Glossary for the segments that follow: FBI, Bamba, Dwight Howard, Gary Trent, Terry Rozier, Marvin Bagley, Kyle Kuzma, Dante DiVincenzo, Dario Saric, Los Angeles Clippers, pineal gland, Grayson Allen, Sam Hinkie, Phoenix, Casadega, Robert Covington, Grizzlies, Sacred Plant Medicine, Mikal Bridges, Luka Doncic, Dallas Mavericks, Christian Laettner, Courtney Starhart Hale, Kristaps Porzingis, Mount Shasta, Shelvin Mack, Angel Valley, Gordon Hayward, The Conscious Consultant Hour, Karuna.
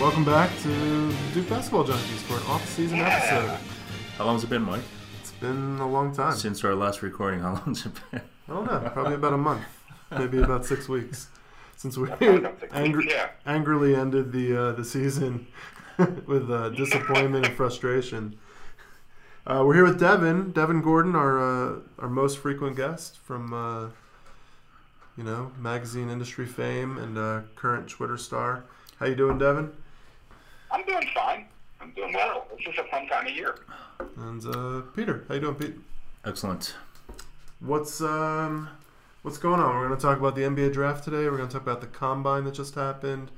welcome back to Duke Basketball Junkies for an off-season episode. How long has it been, Mike? It's been a long time. Since our last recording, how long has it been? I don't know. Probably about a month. Maybe about 6 weeks. Since we angrily ended the season with disappointment and frustration. We're here with Devin Gordon, our most frequent guest from magazine industry fame and current Twitter star. How you doing, Devin? I'm doing fine. I'm doing well. It's just a fun time of year. And Peter, how you doing, Pete? Excellent. What's going on? We're going to talk about the NBA draft today. We're going to talk about the combine that just happened.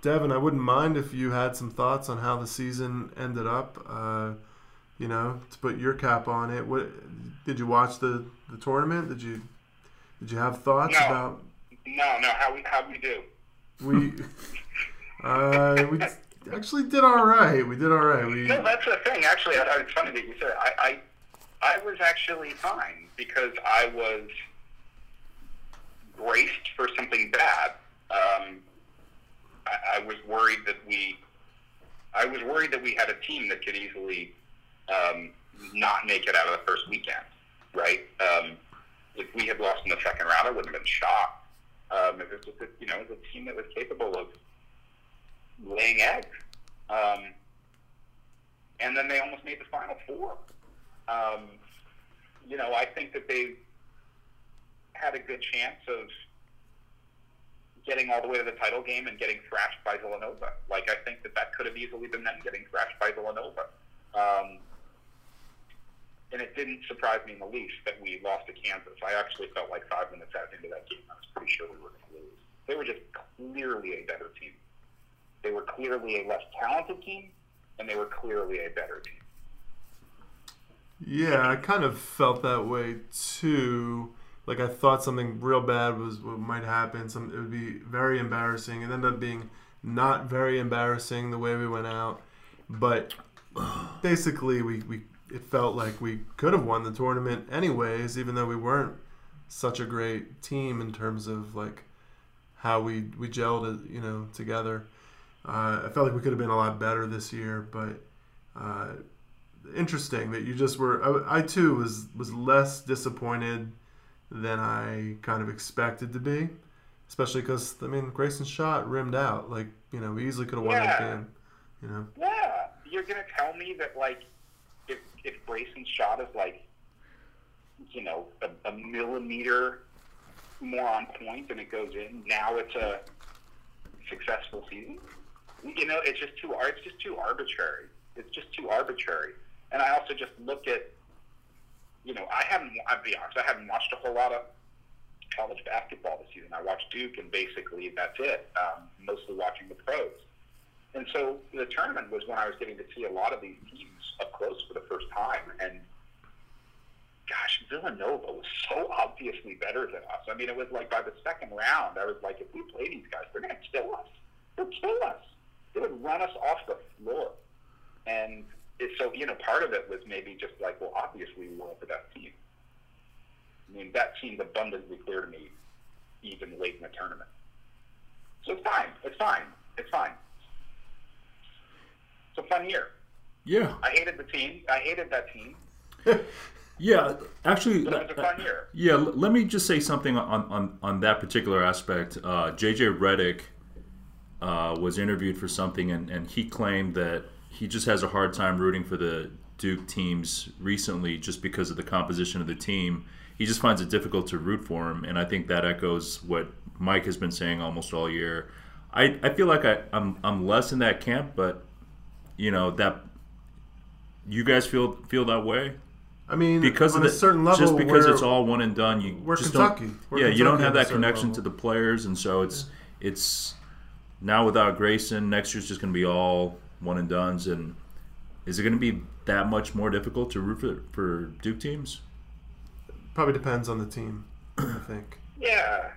Devin, I wouldn't mind if you had some thoughts on how the season ended up. To put your cap on it, what did you watch the tournament? Did you have thoughts about? No. How we do? We actually did all right. We did all right. No, that's the thing. Actually, it's funny that you said it. I was actually fine because I was braced for something bad. I was worried that we had a team that could easily not make it out of the first weekend, right? If we had lost in the second round, I wouldn't have been shocked. It was just it was a team that was capable of laying eggs. And then they almost made the Final Four. I think that they had a good chance of getting all the way to the title game and getting thrashed by Villanova. I think that could have easily been them getting thrashed by Villanova. And it didn't surprise me in the least that we lost to Kansas. I actually felt like 5 minutes out into that game, I was pretty sure we were going to lose. They were just clearly a better team. They were clearly a less talented team, and they were clearly a better team. Yeah, I kind of felt that way too. I thought something real bad was what might happen. It would be very embarrassing. It ended up being not very embarrassing the way we went out. But basically, it felt like we could have won the tournament anyways, even though we weren't such a great team in terms of how we gelled together. I felt like we could have been a lot better this year, but interesting that you just were. I too was less disappointed than I kind of expected to be, especially because Grayson's shot rimmed out. We easily could have won that game. Yeah, you're gonna tell me that if Grayson's shot is a millimeter more on point and it goes in, now it's a successful season. It's just too arbitrary. It's just too arbitrary. And I also just look at, I'll be honest, I haven't watched a whole lot of college basketball this season. I watched Duke, and basically that's it. Mostly watching the pros. And so the tournament was when I was getting to see a lot of these teams up close for the first time. And gosh, Villanova was so obviously better than us. It was by the second round, I was like, if we play these guys, they're going to kill us. They'll kill us. They would run us off the floor. And so, part of it was maybe just obviously we weren't the best team. That seemed abundantly clear to me even late in the tournament. So it's fine. It's a fun year. Yeah. I hated the team. I hated that team. Yeah, actually. But it was a fun year. Yeah, let me just say something on that particular aspect. JJ Redick was interviewed for something, and he claimed that he just has a hard time rooting for the Duke teams recently just because of the composition of the team. He just finds it difficult to root for him, and I think that echoes what Mike has been saying almost all year. I feel like I'm less in that camp, but that you guys feel that way. Because on of the, a certain level, just because it's all one and done, we're just Kentucky. You don't have that connection to the players, and so it's now without Grayson. Next year's just going to be all one and dones, and is it going to be that much more difficult to root for Duke teams? Probably depends on the team, I think. Yeah.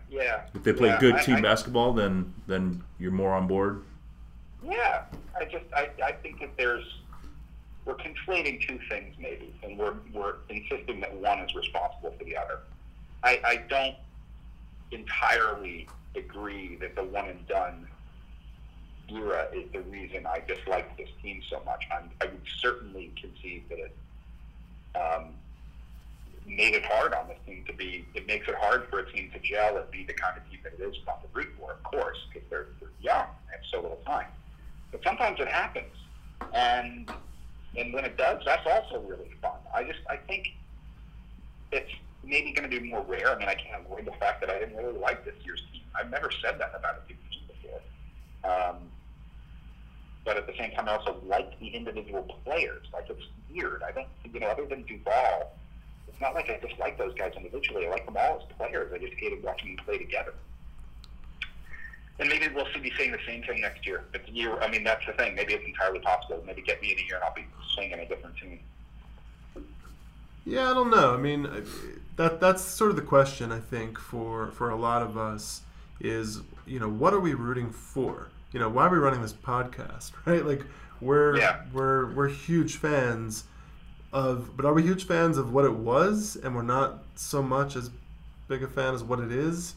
If they play good team basketball, then you're more on board. Yeah, I think that we're conflating two things maybe, and we're insisting that one is responsible for the other. I don't entirely agree that the one and done era is the reason I dislike this team so much. I would certainly concede that it made it hard on this team to be. It makes it hard for a team to gel and be the kind of team that it is fun to root for, of course, because they're young and have so little time. But sometimes it happens, and when it does, that's also really fun. I think it's maybe going to be more rare. I mean, I can't avoid the fact that I didn't really like this year's team. I've never said that about a team before. But at the same time, I also like the individual players. Like, it's weird. I don't, other than Duval, it's not like I dislike those guys individually. I like them all as players. I just hated watching them play together. And maybe we'll be saying the same thing next year. But I mean, that's the thing. Maybe it's entirely possible. Maybe get me in a year and I'll be singing a different tune. Yeah, I don't know. I mean, that's sort of the question, I think, for a lot of us is, what are we rooting for? Why are we running this podcast, right? Like, we're huge fans of, but are we huge fans of what it was? And we're not so much as big a fan as what it is.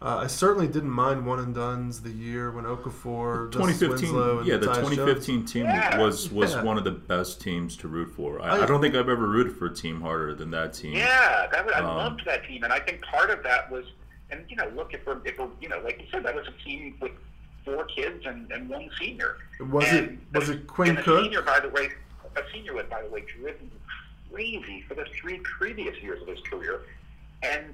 I certainly didn't mind one and dones the year when Okafor, Justice Winslow, and the 2015 Jones. Team was one of the best teams to root for. I don't think I've ever rooted for a team harder than that team. Yeah, I loved that team, and I think part of that was, and look, if we're like you said, that was a team with 4 kids and 1 senior. Was it Quinn Cook? A senior was, by the way, driven crazy for the 3 previous years of his career, and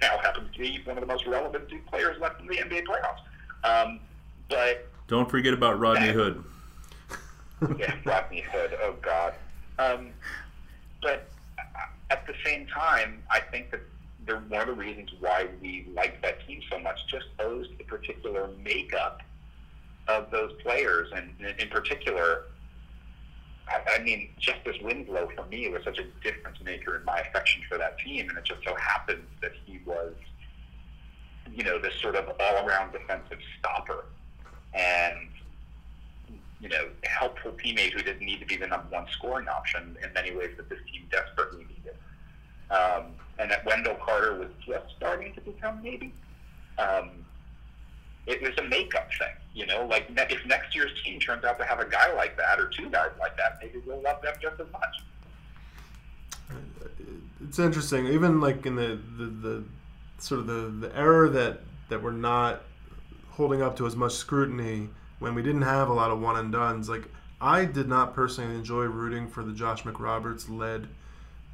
now happens to be one of the most relevant 2 players left in the NBA playoffs. But don't forget about Rodney Hood. Yeah, Rodney Hood. Oh, God. But at the same time, I think that one of the reasons why we like that team so much just owes to the particular makeup of those players. And in particular, I mean, Justice Winslow, for me, was such a difference maker in my affection for that team, and it just so happened that he was, this sort of all-around defensive stopper and, helpful teammate who didn't need to be the #1 scoring option in many ways that this team desperately needed. And that Wendell Carter was just starting to become, maybe. It was a makeup thing, Like, if next year's team turns out to have a guy like that or 2 guys like that, maybe we'll love them just as much. It's interesting. Even like in the sort of the era that we're not holding up to as much scrutiny when we didn't have a lot of one and dones. Like, I did not personally enjoy rooting for the Josh McRoberts led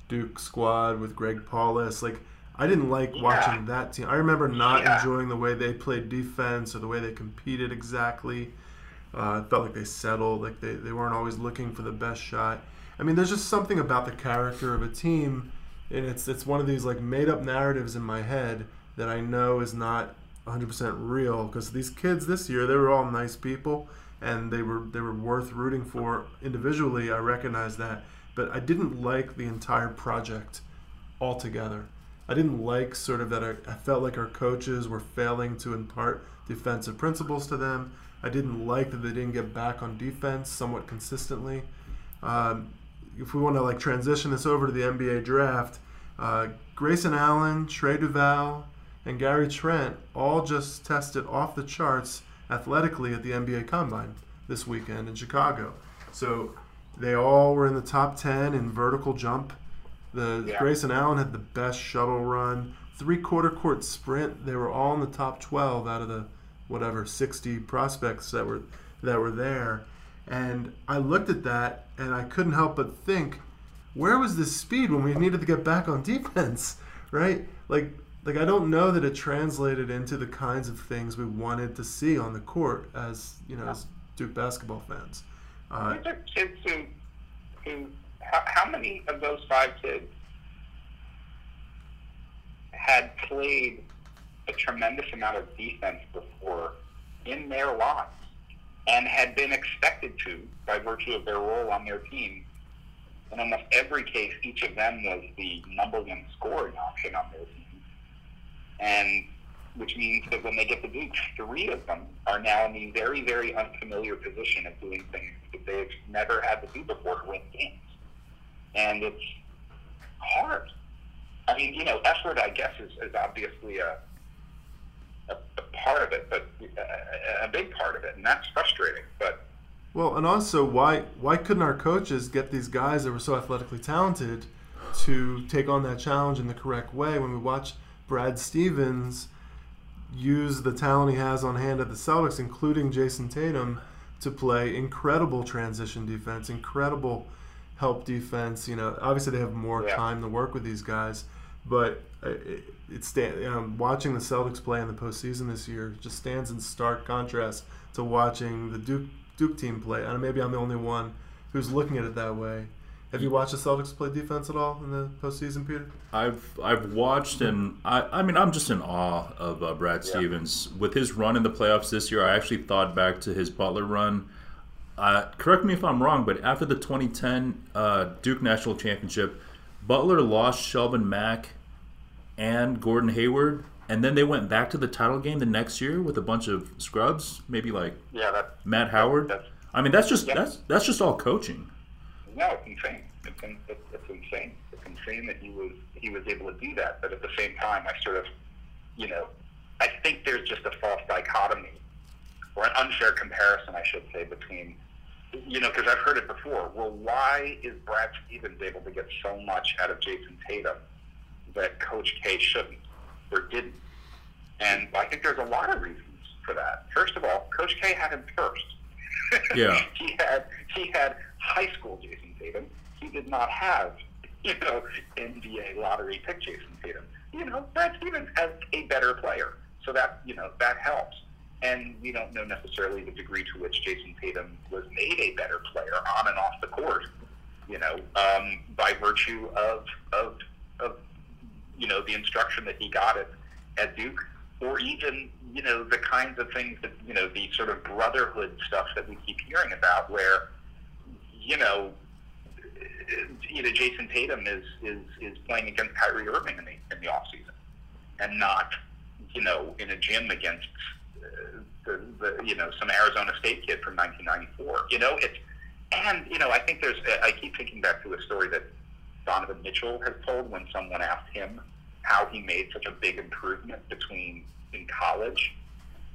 Duke squad with Greg Paulus. Like, I didn't like watching that team. I remember not enjoying the way they played defense or the way they competed exactly. It felt like they settled, like they weren't always looking for the best shot. I mean, there's just something about the character of a team, and it's one of these like made-up narratives in my head that I know is not 100% real, because these kids this year, they were all nice people, and they were worth rooting for individually. I recognize that, but I didn't like the entire project altogether. I didn't like sort of that I felt like our coaches were failing to impart defensive principles to them. I didn't like that they didn't get back on defense somewhat consistently. If we want to like transition this over to the NBA draft, Grayson Allen, Trey Duval, and Gary Trent all just tested off the charts athletically at the NBA Combine this weekend in Chicago. So they all were in the top 10 in vertical jump. Grayson Allen had the best shuttle run, 3/4 court sprint. They were all in the top 12 out of the 60 prospects that were there. And I looked at that and I couldn't help but think, where was this speed when we needed to get back on defense, right? Like I don't know that it translated into the kinds of things we wanted to see on the court as as Duke basketball fans. These are kids who how many of those 5 kids had played a tremendous amount of defense before in their lives and had been expected to by virtue of their role on their team? In almost every case, each of them was the #1 scoring option on their team, and which means that when they get to Duke, 3 of them are now in the very, very unfamiliar position of doing things that they've never had to do before to win games. And it's hard. I mean, effort, I guess, is obviously a part of it, but a big part of it, and that's frustrating. But well, and also why couldn't our coaches get these guys that were so athletically talented to take on that challenge in the correct way? When we watch Brad Stevens use the talent he has on hand at the Celtics, including Jason Tatum, to play incredible transition defense, incredible help defense. You know, obviously they have more time to work with these guys, but it's watching the Celtics play in the postseason this year just stands in stark contrast to watching the Duke team play. And maybe I'm the only one who's looking at it that way. Have you watched the Celtics play defense at all in the postseason, Peter? I've watched, and I mean, I'm just in awe of Brad Stevens. With his run in the playoffs this year, I actually thought back to his Butler run. Correct me if I'm wrong, but after the 2010 Duke National Championship, Butler lost Shelvin Mack and Gordon Hayward, and then they went back to the title game the next year with a bunch of scrubs, maybe like Matt Howard. That's just all coaching. No, it's insane. It's insane. It's insane that he was able to do that. But at the same time, I sort of, you know, I think there's just a false dichotomy or an unfair comparison, I should say, between, you know, because I've heard it before. Well, why is Brad Stevens able to get so much out of Jason Tatum that Coach K shouldn't or didn't? And I think there's a lot of reasons for that. First of all, Coach K had him first. Yeah. He had high school Jason Tatum. He did not have, you know, NBA lottery pick Jason Tatum. You know, Brad Stevens as a better player. So that, you know, that helps. And we don't know necessarily the degree to which Jason Tatum was made a better player on and off the court, you know, by virtue of you know, the instruction that he got at Duke, or even, you know, the kinds of things that, you know, the sort of brotherhood stuff that we keep hearing about where, you know, Jason Tatum is playing against Kyrie Irving in the offseason and not, you know, in a gym against, you know, some Arizona State kid from 1994. You know, it's, and, you know, I think there's, I keep thinking back to a story that Donovan Mitchell has told when someone asked him how he made such a big improvement between in college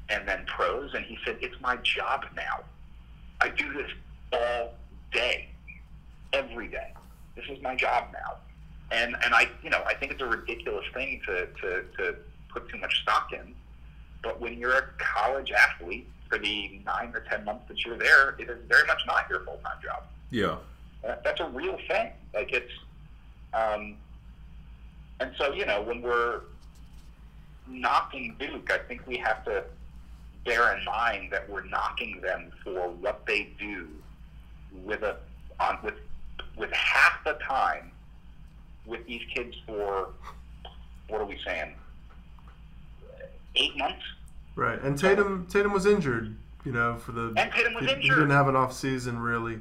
and then pros. And he said, it's my job now. I do this all day, every day. This is my job now. And I, you know, I think it's a ridiculous thing to put too much stock in. But when you're a college athlete for the 9 or 10 months that you're there, it is very much not your full-time job. Yeah. That's a real thing. Like it's, and so, you know, when we're knocking Duke, I think we have to bear in mind that we're knocking them for what they do with half the time with these kids for, what are we saying, 8 months? Right, and Tatum was injured, you know, he didn't have an off season really.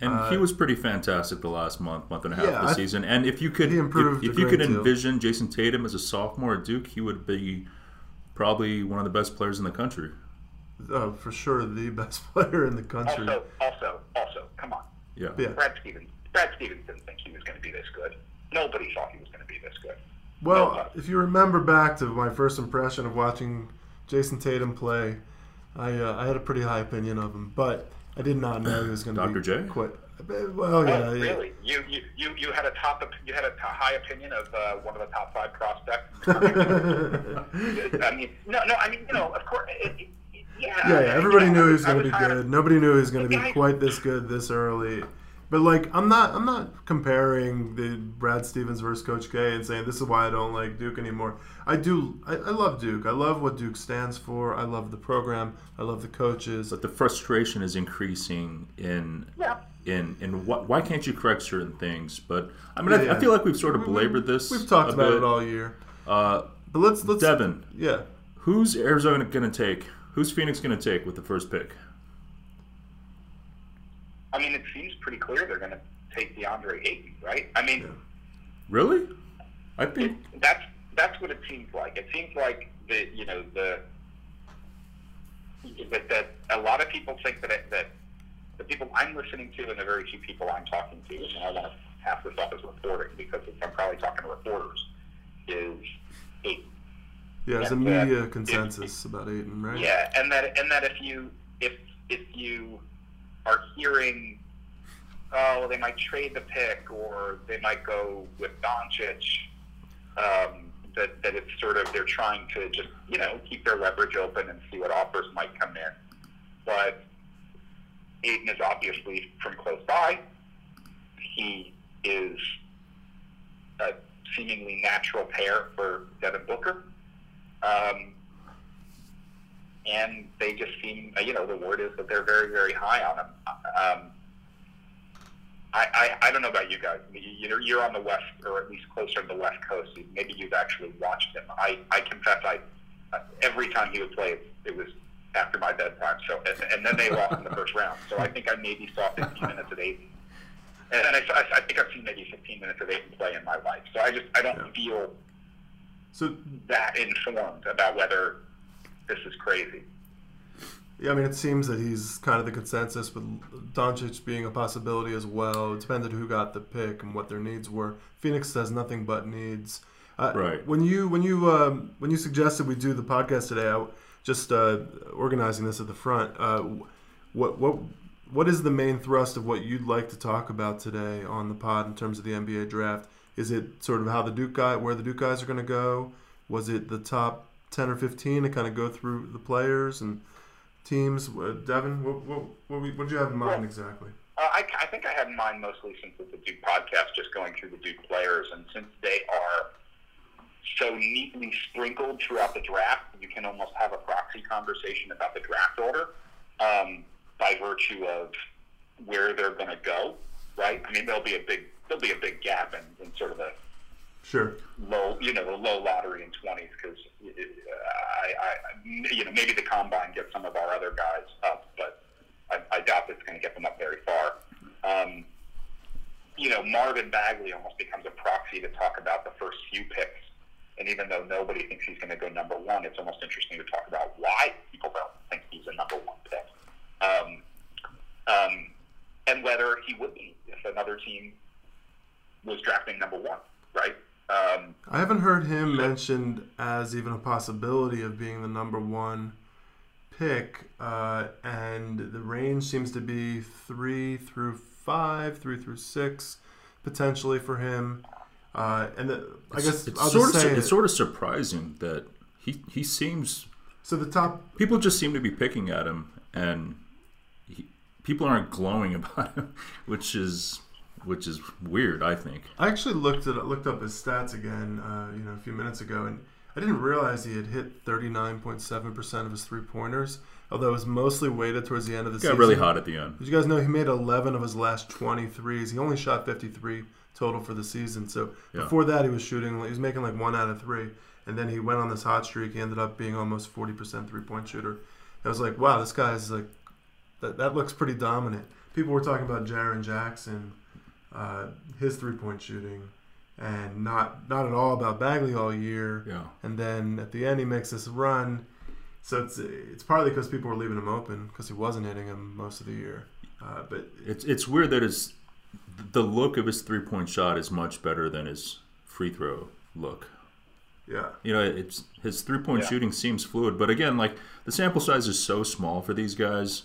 And he was pretty fantastic the last month and a half of the season. And if you could envision Jason Tatum as a sophomore at Duke, he would be probably one of the best players in the country. Oh, for sure, the best player in the country. Also, come on. Yeah. Brad Stevens didn't think he was going to be this good. Nobody thought he was going to be this good. Well, if you remember back to my first impression of watching Jason Tatum play, I had a pretty high opinion of him, but I did not know he was going to be Dr. J. Quite. Well, yeah. Really? You had a high opinion of one of the top five prospects. I mean, no. I mean, you know, of course. Yeah. Everybody knew he was going to be good. Nobody knew he was going to be quite this good this early. But like, I'm not comparing the Brad Stevens versus Coach K and saying this is why I don't like Duke anymore. I love Duke. I love what Duke stands for. I love the program. I love the coaches. But the frustration is increasing in what? Why can't you correct certain things? But I mean, I feel like we've sort of belabored this. We've talked about it all year. But let's Devin. Yeah. Who's Arizona going to take? Who's Phoenix going to take with the first pick? I mean, it seems pretty clear they're going to take DeAndre Ayton, right? I mean, really? I think that's what it seems like. It seems like that a lot of people think that the people I'm listening to and the very few people I'm talking to, and I want to half this off as reporting because I'm probably talking to reporters, is Ayton. Yeah, there's a media consensus about Ayton, right? Yeah, and that if you are hearing, oh, well, they might trade the pick or they might go with Doncic, that it's sort of they're trying to just, you know, keep their leverage open and see what offers might come in. But Ayton is obviously from close by. He is a seemingly natural pair for Devin Booker. And they just seem, you know, the word is that they're very, very high on him. I don't know about you guys. You're on the West, or at least closer to the West Coast. Maybe you've actually watched him. I confess, I every time he would play, it was after my bedtime. So, and then they lost in the first round. So I think I maybe saw 15 minutes of Ayton. And I think I've seen maybe 15 minutes of Ayton play in my life. So I don't feel so that informed about whether this is crazy. Yeah, I mean, it seems that he's kind of the consensus, with Doncic being a possibility as well. It depended who got the pick and what their needs were. Phoenix says nothing but needs. Right. When you suggested we do the podcast today, I just organizing this at the front. What is the main thrust of what you'd like to talk about today on the pod in terms of the NBA draft? Is it sort of how where the Duke guys are going to go? Was it the top 10 or 15 to kind of go through the players and teams? Devin, what did you have in mind exactly? I think I had in mind mostly, since it's a Duke podcast, just going through the Duke players. And since they are so neatly sprinkled throughout the draft, you can almost have a proxy conversation about the draft order by virtue of where they're going to go, right? I mean, there'll be a big gap in sort of a low lottery in 20s, because maybe the combine gets some of our other guys up, but I doubt it's going to get them up very far. Marvin Bagley almost becomes a proxy to talk about the first few picks, and even though nobody thinks he's going to go number one, it's almost interesting to talk about why people don't think he's a number one pick, and whether he would be if another team was drafting number one, right? I haven't heard him mentioned as even a possibility of being the number one pick, and the range seems to be 3 through 5, 3 through 6, potentially for him. It's sort of surprising that he seems so the top people just seem to be picking at him, and people aren't glowing about him, which is weird, I think. I actually looked up his stats again, a few minutes ago, and I didn't realize he had hit 39.7% of his three-pointers, although it was mostly weighted towards the end of the season. Got really hot at the end. Did you guys know he made 11 of his last 23s? He only shot 53 total for the season. So before that, he was making like 1 out of 3, and then he went on this hot streak. He ended up being almost 40% three-point shooter. I was like, wow, this guy is like, that looks pretty dominant. People were talking about Jaren Jackson, his three-point shooting, and not at all about Bagley all year. Yeah. And then at the end he makes this run. So it's partly because people were leaving him open because he wasn't hitting him most of the year. But it's weird that the look of his three-point shot is much better than his free throw look. Yeah. You know, it's his three-point shooting seems fluid, but again, like, the sample size is so small for these guys.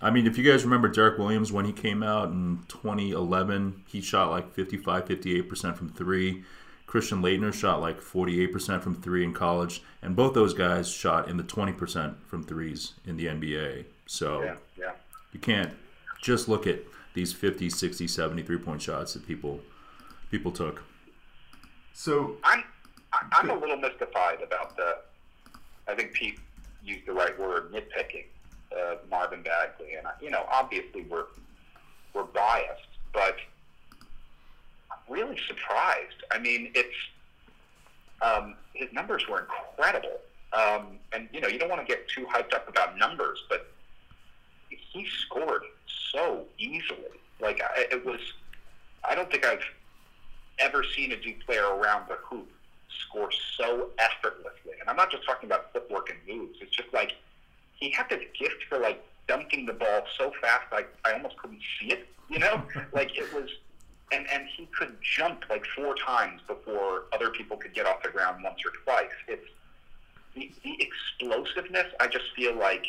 I mean, if you guys remember Derek Williams, when he came out in 2011, he shot like 55-58% from 3. Christian Laettner shot like 48% from 3 in college, and both those guys shot in the 20% from 3s in the NBA. So you can't just look at these 50, 60, 70 3-point shots that people took. So I'm a little mystified about the, I think Pete used the right word, nitpicking. Marvin Bagley, and obviously we're biased, but I'm really surprised. I mean, it's his numbers were incredible, and you don't want to get too hyped up about numbers, but he scored so easily. Like, I don't think I've ever seen a Duke player around the hoop score so effortlessly, and I'm not just talking about footwork and moves. It's just like, he had this gift for, like, dunking the ball so fast I almost couldn't see it, Like, it was And he could jump like four times before other people could get off the ground once or twice. It's the explosiveness. I just feel like...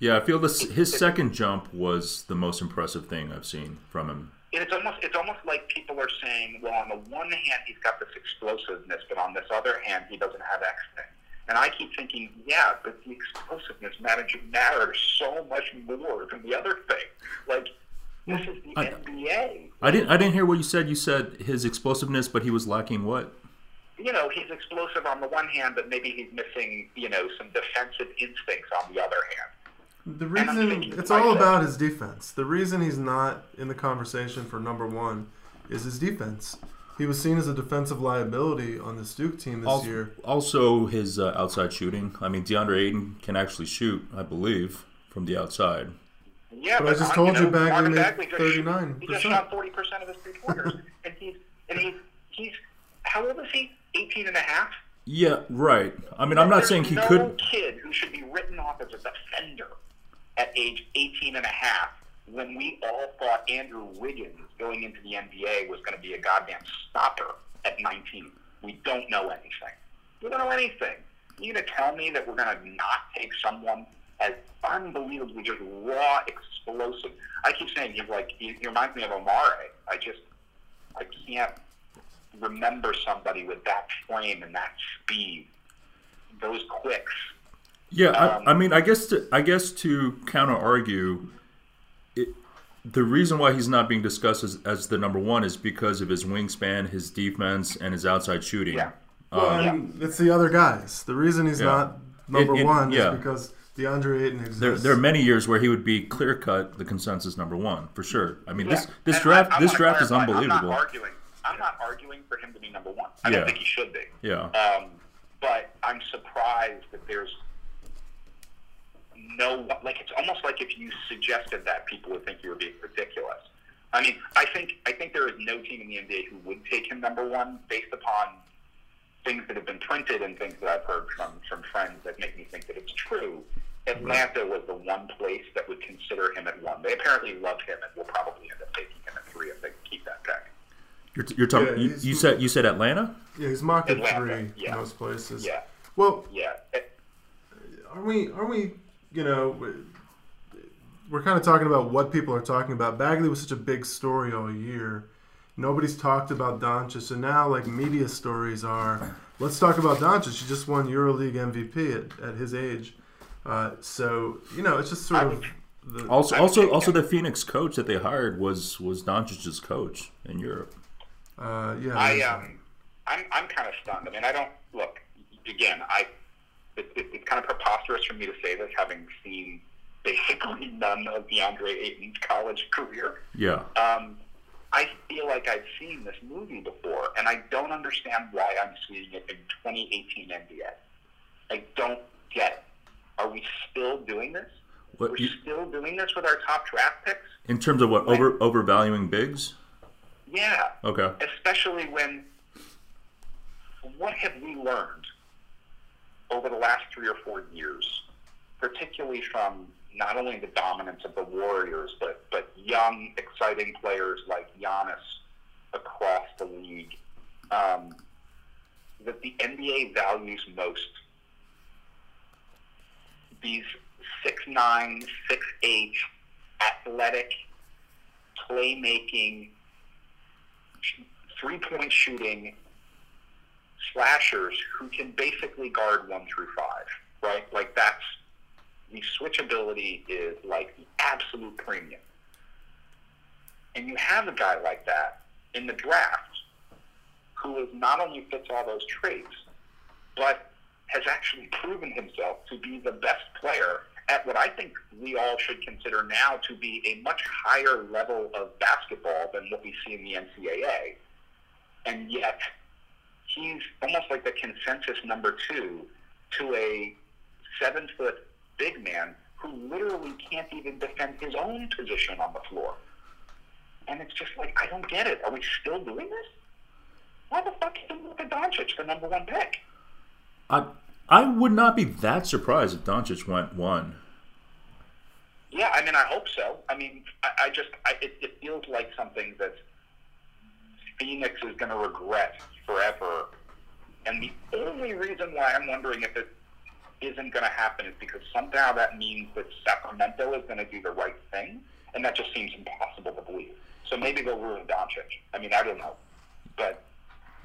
Yeah, I feel his second jump was the most impressive thing I've seen from him. And it's almost like people are saying, well, on the one hand, he's got this explosiveness, but on this other hand, he doesn't have anything. And I keep thinking, yeah, but the explosiveness matters so much more than the other thing. Like... This is the NBA. I didn't hear what you said. You said his explosiveness, but he was lacking what? You know, he's explosive on the one hand, but maybe he's missing, you know, some defensive instincts on the other hand. The reason it's all about his defense. The reason he's not in the conversation for number one is his defense. He was seen as a defensive liability on this Duke team this year. Also, his outside shooting. I mean, DeAndre Ayton can actually shoot, I believe, from the outside. Yeah, but I just told you Bagley made 39%. He just shot 40% of his three-pointers. And he's how old is he? 18.5? Yeah, right. I mean, I'm not saying he could. There's no kid who should be written off as a defender at age 18.5 when we all thought Andrew Wiggins going into the NBA was going to be a goddamn stopper at 19. We don't know anything. We don't know anything. You're going to tell me that we're going to not take someone as unbelievably just raw, explosive. I keep saying he reminds me of Omari. I can't remember somebody with that frame and that speed, those quicks. Yeah, I guess to counter argue, the reason why he's not being discussed as the number one is because of his wingspan, his defense, and his outside shooting. Yeah, it's the other guys. The reason he's not number one is because DeAndre Ayton exists. There are many years where he would be clear-cut the consensus number one, for sure. I mean, this draft is unbelievable. I'm not arguing for him to be number one. I don't think he should be. Yeah. But I'm surprised that there's no – like, it's almost like if you suggested that, people would think you were being ridiculous. I mean, I think there is no team in the NBA who would take him number one based upon things that have been printed and things that I've heard from friends that make me think that it's true. Atlanta was the one place that would consider him at one. They apparently love him and will probably end up taking him at three if they can keep that pick. You're talking. Yeah, you said Atlanta. Yeah, he's mocked at three in those places. Yeah. Well. Yeah. Are we? You know, we're kind of talking about what people are talking about. Bagley was such a big story all year. Nobody's talked about Doncic, so now media stories are, let's talk about Doncic. He just won EuroLeague MVP at his age, so you know it's just sort of. Also, the Phoenix coach that they hired was Doncic's coach in Europe. I'm kind of stunned. I mean, I don't look again. It's kind of preposterous for me to say this, having seen basically none of DeAndre Ayton's college career. Yeah. I feel like I've seen this movie before, and I don't understand why I'm seeing it in 2018 NBA. I don't get it. Are we still doing this? We're still doing this with our top draft picks? In terms of what, overvaluing bigs? Yeah. Okay. Especially when, what have we learned over the last 3 or 4 years, particularly from not only the dominance of the Warriors, but young, exciting players like Giannis across the league, that the NBA values most these 6'9", 6'8", athletic, playmaking, three-point shooting slashers who can basically guard 1 through 5, right? Like that's... The switchability is like the absolute premium. And you have a guy like that in the draft who is not only fits all those traits, but has actually proven himself to be the best player at what I think we all should consider now to be a much higher level of basketball than what we see in the NCAA. And yet, he's almost like the consensus number two to a 7-foot big man who literally can't even defend his own position on the floor. And it's just I don't get it. Are we still doing this? Why the fuck is Luka Doncic the number one pick? I would not be that surprised if Doncic went one. Yeah, I mean, I hope so. I mean, I just, it feels like something that's Phoenix is going to regret forever. And the only reason why I'm wondering if it isn't going to happen is because somehow that means that Sacramento is going to do the right thing, and that just seems impossible to believe. So maybe they'll ruin Doncic. I mean, I don't know. But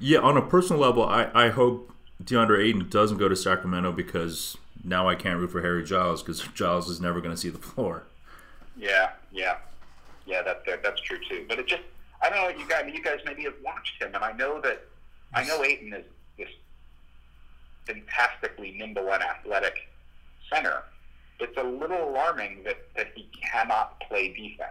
yeah, on a personal level, I hope DeAndre Ayton doesn't go to Sacramento, because now I can't root for Harry Giles because Giles is never going to see the floor. Yeah, that's true too. But it just, I don't know, you guys maybe have watched him, and I know Ayton is this fantastically nimble and athletic center. It's a little alarming that he cannot play defense.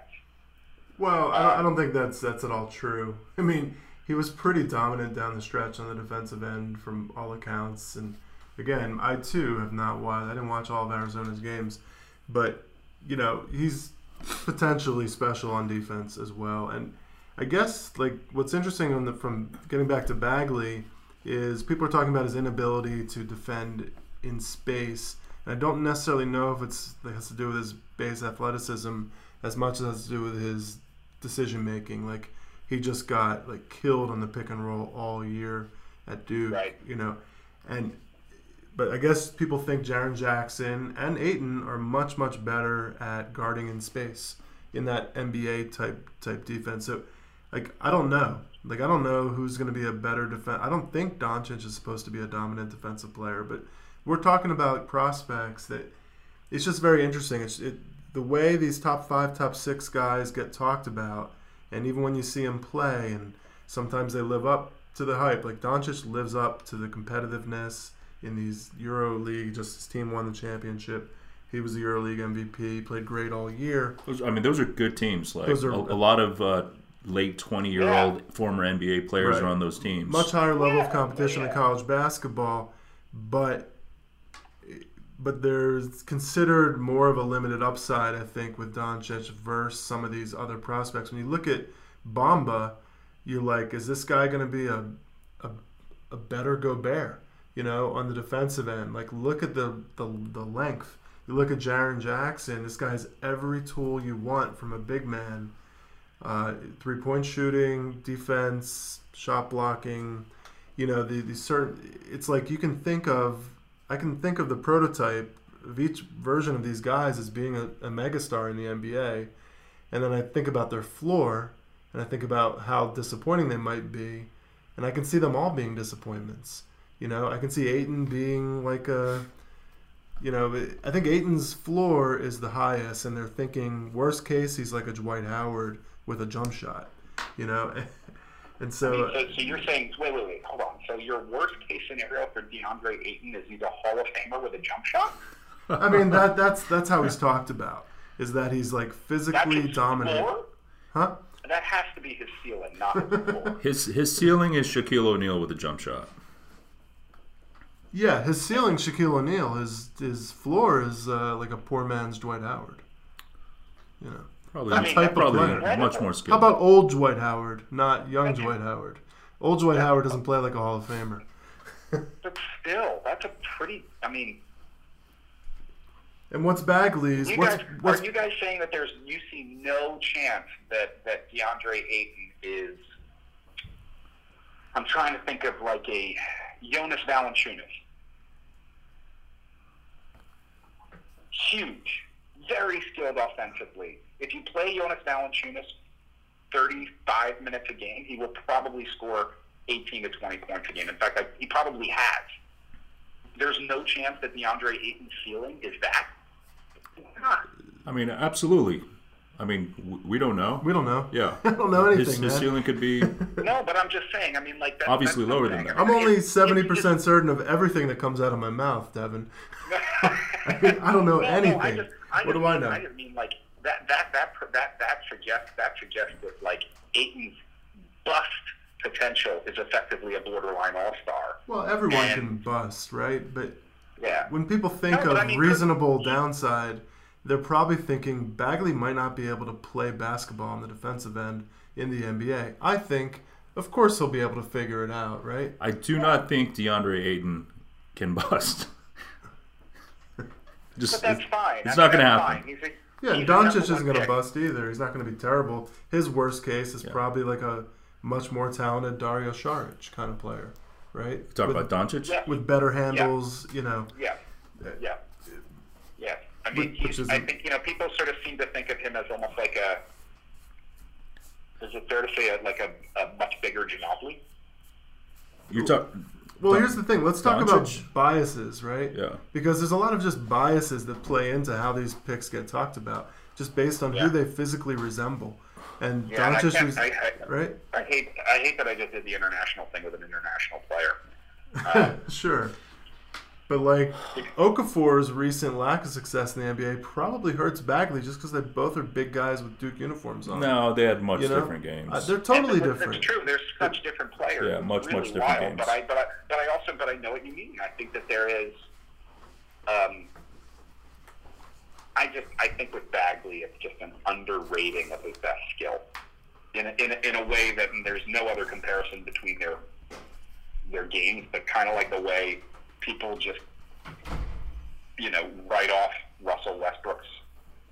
Well, I don't think that's at all true. I mean, he was pretty dominant down the stretch on the defensive end from all accounts. And again, I too have not watched. I didn't watch all of Arizona's games, but you know, he's potentially special on defense as well. And I guess like what's interesting from getting back to Bagley is people are talking about his inability to defend in space. And I don't necessarily know if it has to do with his base athleticism as much as it has to do with his decision making. Like he just got like killed on the pick and roll all year at Duke, right. You know, but I guess people think Jaren Jackson and Ayton are much, much better at guarding in space in that NBA type defense. So, I don't know who's going to be a better defense. I don't think Doncic is supposed to be a dominant defensive player, but we're talking about prospects that it's just very interesting. The way these top 5, top 6 guys get talked about, and even when you see them play, and sometimes they live up to the hype. Like Doncic lives up to the competitiveness in these EuroLeague. Just his team won the championship. He was the EuroLeague MVP. He played great all year. Those are good teams. Like a lot of late 20-year-old former NBA players right. are on those teams. Much higher level of competition in college basketball, but there's considered more of a limited upside, I think, with Doncic versus some of these other prospects. When you look at Bamba, you're like, is this guy going to be a better Gobert? You know, on the defensive end, like look at the length. You look at Jaren Jackson. This guy has every tool you want from a big man: 3-point shooting, defense, shot blocking. You know, the certain. It's like I can think of the prototype of each version of these guys as being a megastar in the NBA, and then I think about their floor, and I think about how disappointing they might be, and I can see them all being disappointments. You know, I can see Ayton being like I think Ayton's floor is the highest, and they're thinking, worst case, he's like a Dwight Howard with a jump shot, you know? And so... I mean, so you're saying, wait, hold on. So your worst case scenario for DeAndre Ayton is he's a Hall of Famer with a jump shot? I mean, that's how he's talked about, is that he's like physically dominant. Huh? That has to be his ceiling, not his floor. His ceiling is Shaquille O'Neal with a jump shot. Yeah, his ceiling, Shaquille O'Neal. His floor is like a poor man's Dwight Howard. You know, probably much more skilled. How about old Dwight Howard, not young Dwight Howard? Old Dwight Howard doesn't play like a Hall of Famer. But still, that's a pretty. I mean, and what's Bagley's? Are you guys saying that you see no chance that DeAndre Ayton is? I'm trying to think of like a Jonas Valanciunas. Huge. Very skilled offensively. If you play Jonas Valanciunas 35 minutes a game, he will probably score 18 to 20 points a game. In fact, he probably has. There's no chance that DeAndre Ayton's ceiling is that. I mean, absolutely. I mean, we don't know. Yeah. I don't know anything, his ceiling could be... No, but I'm just saying, I mean, like... obviously lower than that. I'm only 70% certain of everything that comes out of my mouth, Devin. I mean, I don't know anything. What do I know? I just mean, like, that suggests that, like, Ayton's bust potential is effectively a borderline all-star. Well, everyone can bust, right? But when people think of reasonable downside... they're probably thinking Bagley might not be able to play basketball on the defensive end in the NBA. I think, of course, he'll be able to figure it out, right? I do not think DeAndre Ayton can bust. But that's fine. It's not going to happen. Doncic isn't going to bust either. He's not going to be terrible. His worst case is probably like a much more talented Dario Saric kind of player, right? You're talking about Doncic? Yeah. With better handles, you know. Yeah. I mean, I think, you know, people sort of seem to think of him as almost like a, is it fair to say, a much bigger Ginobili? You're talking... Well, here's the thing. Let's talk about biases, right? Yeah. Because there's a lot of just biases that play into how these picks get talked about, just based on who they physically resemble. And Doncic, right? I hate that I just did the international thing with an international player. Sure. But, like, Okafor's recent lack of success in the NBA probably hurts Bagley just because they both are big guys with Duke uniforms on. No, they had much different games. They're totally different. It's true. They're such different players. Yeah, much different games. But I know what you mean. I think that there is I think with Bagley, it's just an underrating of his best skill in a way that there's no other comparison between their games, but kind of like the way people just, you know, write off Russell Westbrook's,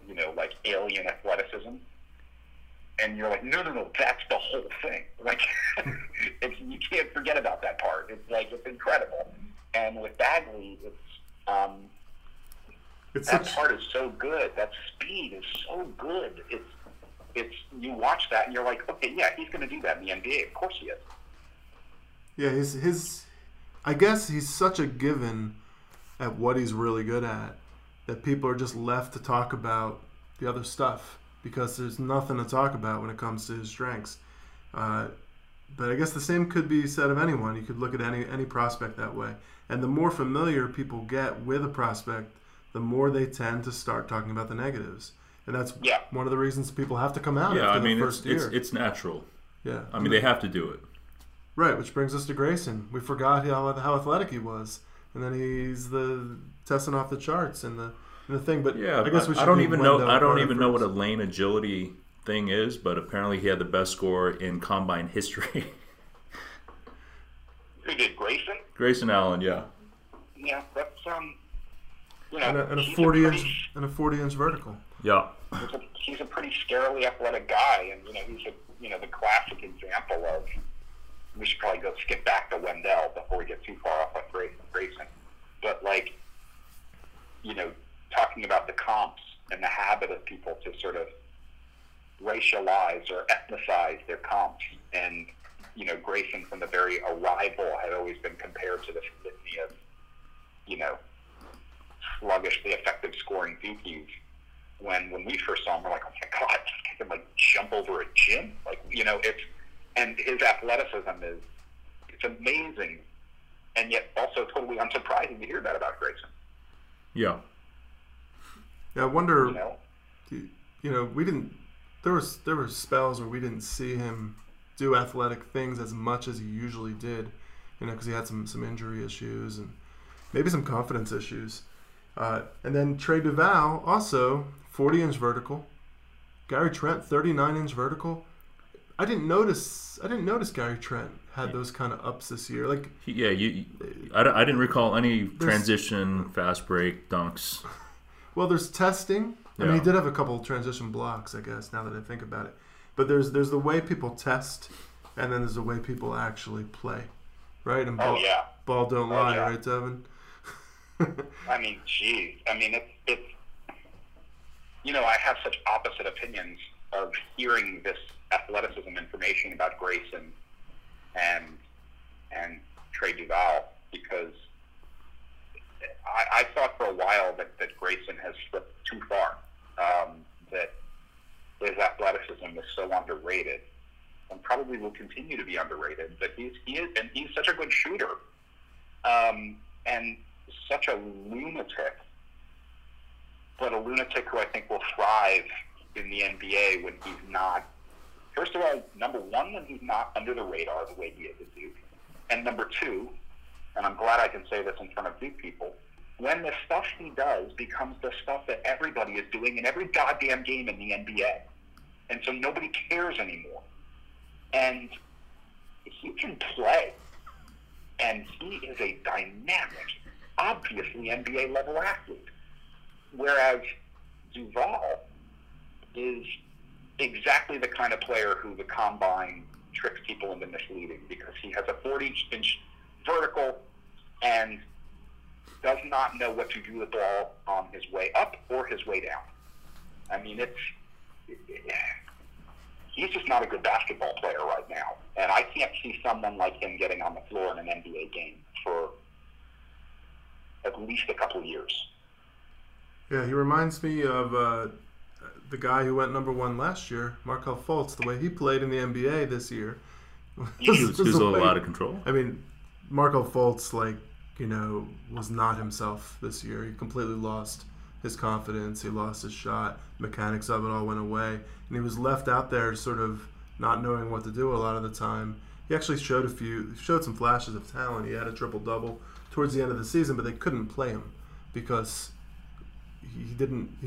you know, like alien athleticism, and you're like, no, that's the whole thing. Like, you can't forget about that part. It's like, it's incredible. And with Bagley, that part is so good. That speed is so good. It's you watch that and you're like, okay, yeah, he's going to do that in the NBA. Of course he is. Yeah, his. I guess he's such a given at what he's really good at that people are just left to talk about the other stuff because there's nothing to talk about when it comes to his strengths. But I guess the same could be said of anyone. You could look at any prospect that way. And the more familiar people get with a prospect, the more they tend to start talking about the negatives. And that's one of the reasons people have to come out after the first year. It's natural. Yeah. I mean, they have to do it. Right, which brings us to Grayson. We forgot how athletic he was, and then he's testing off the charts and the thing. But yeah, I guess we should. I don't even know what a lane agility thing is, but apparently he had the best score in combine history. Who did Grayson? Grayson Allen, yeah. Yeah, that's and a 40-inch vertical. Yeah, he's a pretty scarily athletic guy, and you know he's the classic example of. We should probably go skip back to Wendell before we get too far off on Grayson. But, like, you know, talking about the comps and the habit of people to sort of racialize or ethnicize their comps. And, you know, Grayson from the very arrival had always been compared to the litany of, you know, sluggishly effective scoring thieves. When we first saw him, we're like, oh, my God, I can, like, jump over a gym? Like, you know, it's... And his athleticism it's amazing, and yet also totally unsurprising to hear that about Grayson. Yeah. Yeah, I wonder. You know, we didn't. There were spells where we didn't see him do athletic things as much as he usually did. You know, because he had some injury issues and maybe some confidence issues. And then Trey Duval also 40-inch vertical. Gary Trent 39-inch vertical. I didn't notice Gary Trent had those kind of ups this year. Like, I didn't recall any transition, fast break, dunks. Well, there's testing. Yeah. I mean, he did have a couple of transition blocks, I guess, now that I think about it. But there's the way people test, and then there's the way people actually play, right? And ball don't lie, right, Devin? I mean, geez. I mean, it's you know, I have such opposite opinions of hearing this athleticism information about Grayson and Trey Duval, because I thought for a while that Grayson has slipped too far, that his athleticism is so underrated and probably will continue to be underrated, but he's such a good shooter and such a lunatic, but a lunatic who I think will thrive in the NBA when he's not, first of all, number one, when he's not under the radar the way he is at Duke, and number two, and I'm glad I can say this in front of Duke people, when the stuff he does becomes the stuff that everybody is doing in every goddamn game in the NBA, and so nobody cares anymore, and he can play, and he is a dynamic, obviously NBA level athlete, whereas Duval is exactly the kind of player who the combine trick people into misleading, because he has a 40-inch vertical and does not know what to do with the ball on his way up or his way down. I mean, he's just not a good basketball player right now, and I can't see someone like him getting on the floor in an NBA game for at least a couple of years. Yeah, he reminds me of the guy who went number one last year, Markel Fultz. The way he played in the NBA this year, he was a little out of control. I mean, Markel Fultz, was not himself this year. He completely lost his confidence. He lost his shot. Mechanics of it all went away. And he was left out there sort of not knowing what to do a lot of the time. He actually showed some flashes of talent. He had a triple-double towards the end of the season, but they couldn't play him because he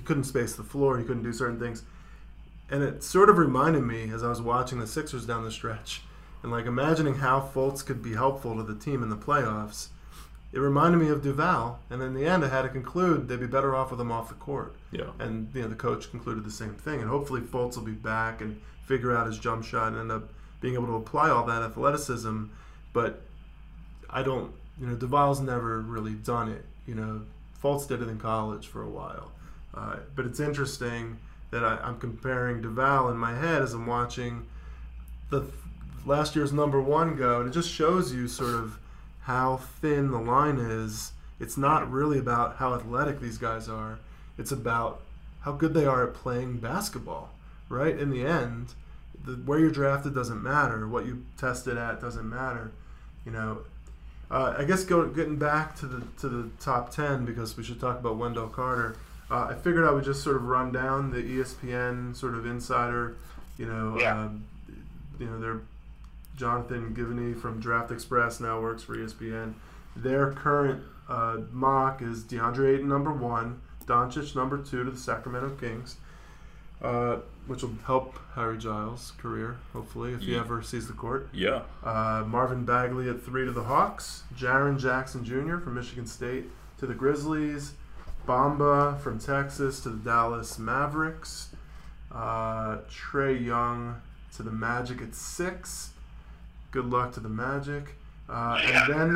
couldn't space the floor. He couldn't do certain things. And it sort of reminded me, as I was watching the Sixers down the stretch and imagining how Fultz could be helpful to the team in the playoffs, it reminded me of Duval, and in the end I had to conclude they'd be better off with him off the court. Yeah. And the coach concluded the same thing. And hopefully Fultz will be back and figure out his jump shot and end up being able to apply all that athleticism. But I don't Duval's never really done it. Fultz did it in college for a while. But it's interesting that I'm comparing Duval in my head as I'm watching the last year's number one go, and it just shows you sort of how thin the line is. It's not really about how athletic these guys are. It's about how good they are at playing basketball, right? In the end, where you're drafted doesn't matter. What you tested at doesn't matter. I guess getting back to the top 10, because we should talk about Wendell Carter. I figured I would just sort of run down the ESPN sort of insider. They're Jonathan Givney from Draft Express, now works for ESPN. Their current mock is DeAndre Ayton number 1, Doncic number 2 to the Sacramento Kings, which will help Harry Giles' career, hopefully, if he ever sees the court. Yeah. Marvin Bagley at 3 to the Hawks, Jaren Jackson Jr. from Michigan State to the Grizzlies, Bamba from Texas to the Dallas Mavericks, Trae Young to the Magic at 6. Good luck to the Magic. And then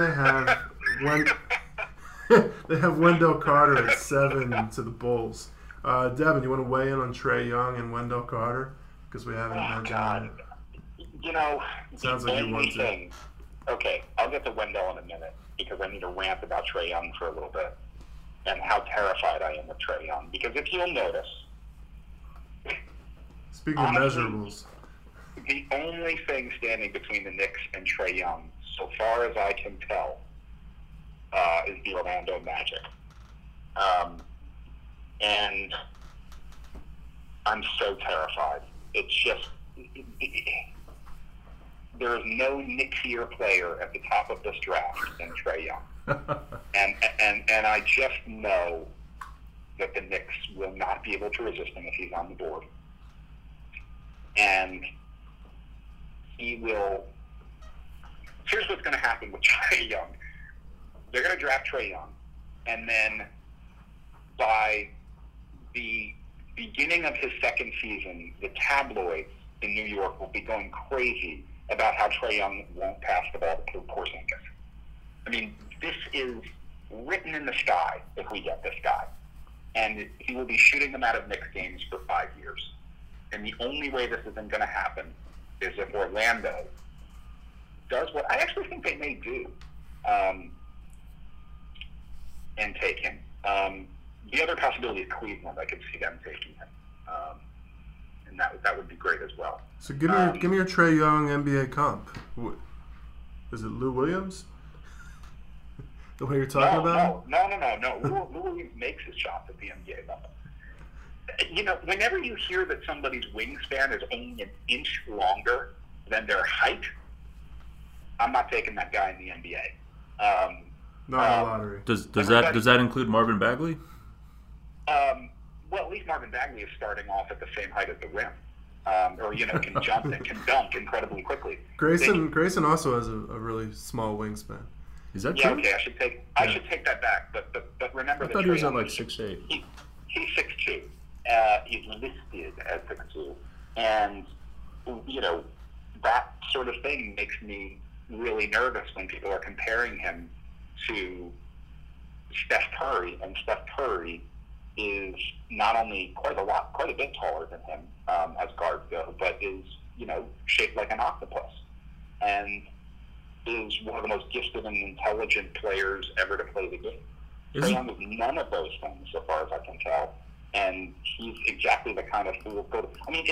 they have Wendell Carter at 7 to the Bulls. Devin, you want to weigh in on Trae Young and Wendell Carter? Because we haven't mentioned God. Sounds like you want to. Okay, I'll get to Wendell in a minute, because I need to rant about Trae Young for a little bit and how terrified I am of Trae Young. Because if you'll notice, speaking of measurables, the only thing standing between the Knicks and Trae Young, so far as I can tell, is the Orlando Magic. And I'm so terrified. It's just, there is no Knicksier player at the top of this draft than Trae Young. and I just know that the Knicks will not be able to resist him if he's on the board. And he will. Here's what's going to happen with Trae Young. They're going to draft Trae Young, and then by the beginning of his second season, the tabloids in New York will be going crazy about how Trae Young won't pass the ball to Porzingis. I mean, this is written in the sky if we get this guy. And he will be shooting them out of Knicks games for 5 years. And the only way this isn't going to happen is if Orlando does what I actually think they may do, and take him. The other possibility is Cleveland. I could see them taking him, and that would be great as well. So give me your Trae Young NBA comp. Is it Lou Williams? The way you're talking about? No. Lou Williams makes his shots at the NBA level. Whenever you hear that somebody's wingspan is only an inch longer than their height, I'm not taking that guy in the NBA. Not a lottery. Does that include Marvin Bagley? Well, at least Marvin Bagley is starting off at the same height as the rim, can jump and can dunk incredibly quickly. Grayson also has a really small wingspan. Is that true? Okay. I should take that back. But remember, I thought he was at 6'8". He's 6'2". He's listed as 6'2", and that sort of thing makes me really nervous when people are comparing him to Steph Curry, and Steph Curry is not only quite a bit taller than him as guards go, but is, you know, shaped like an octopus, and is one of the most gifted and intelligent players ever to play the game. Trae Young is none of those things, so far as I can tell, and he's exactly the kind of fool. I mean,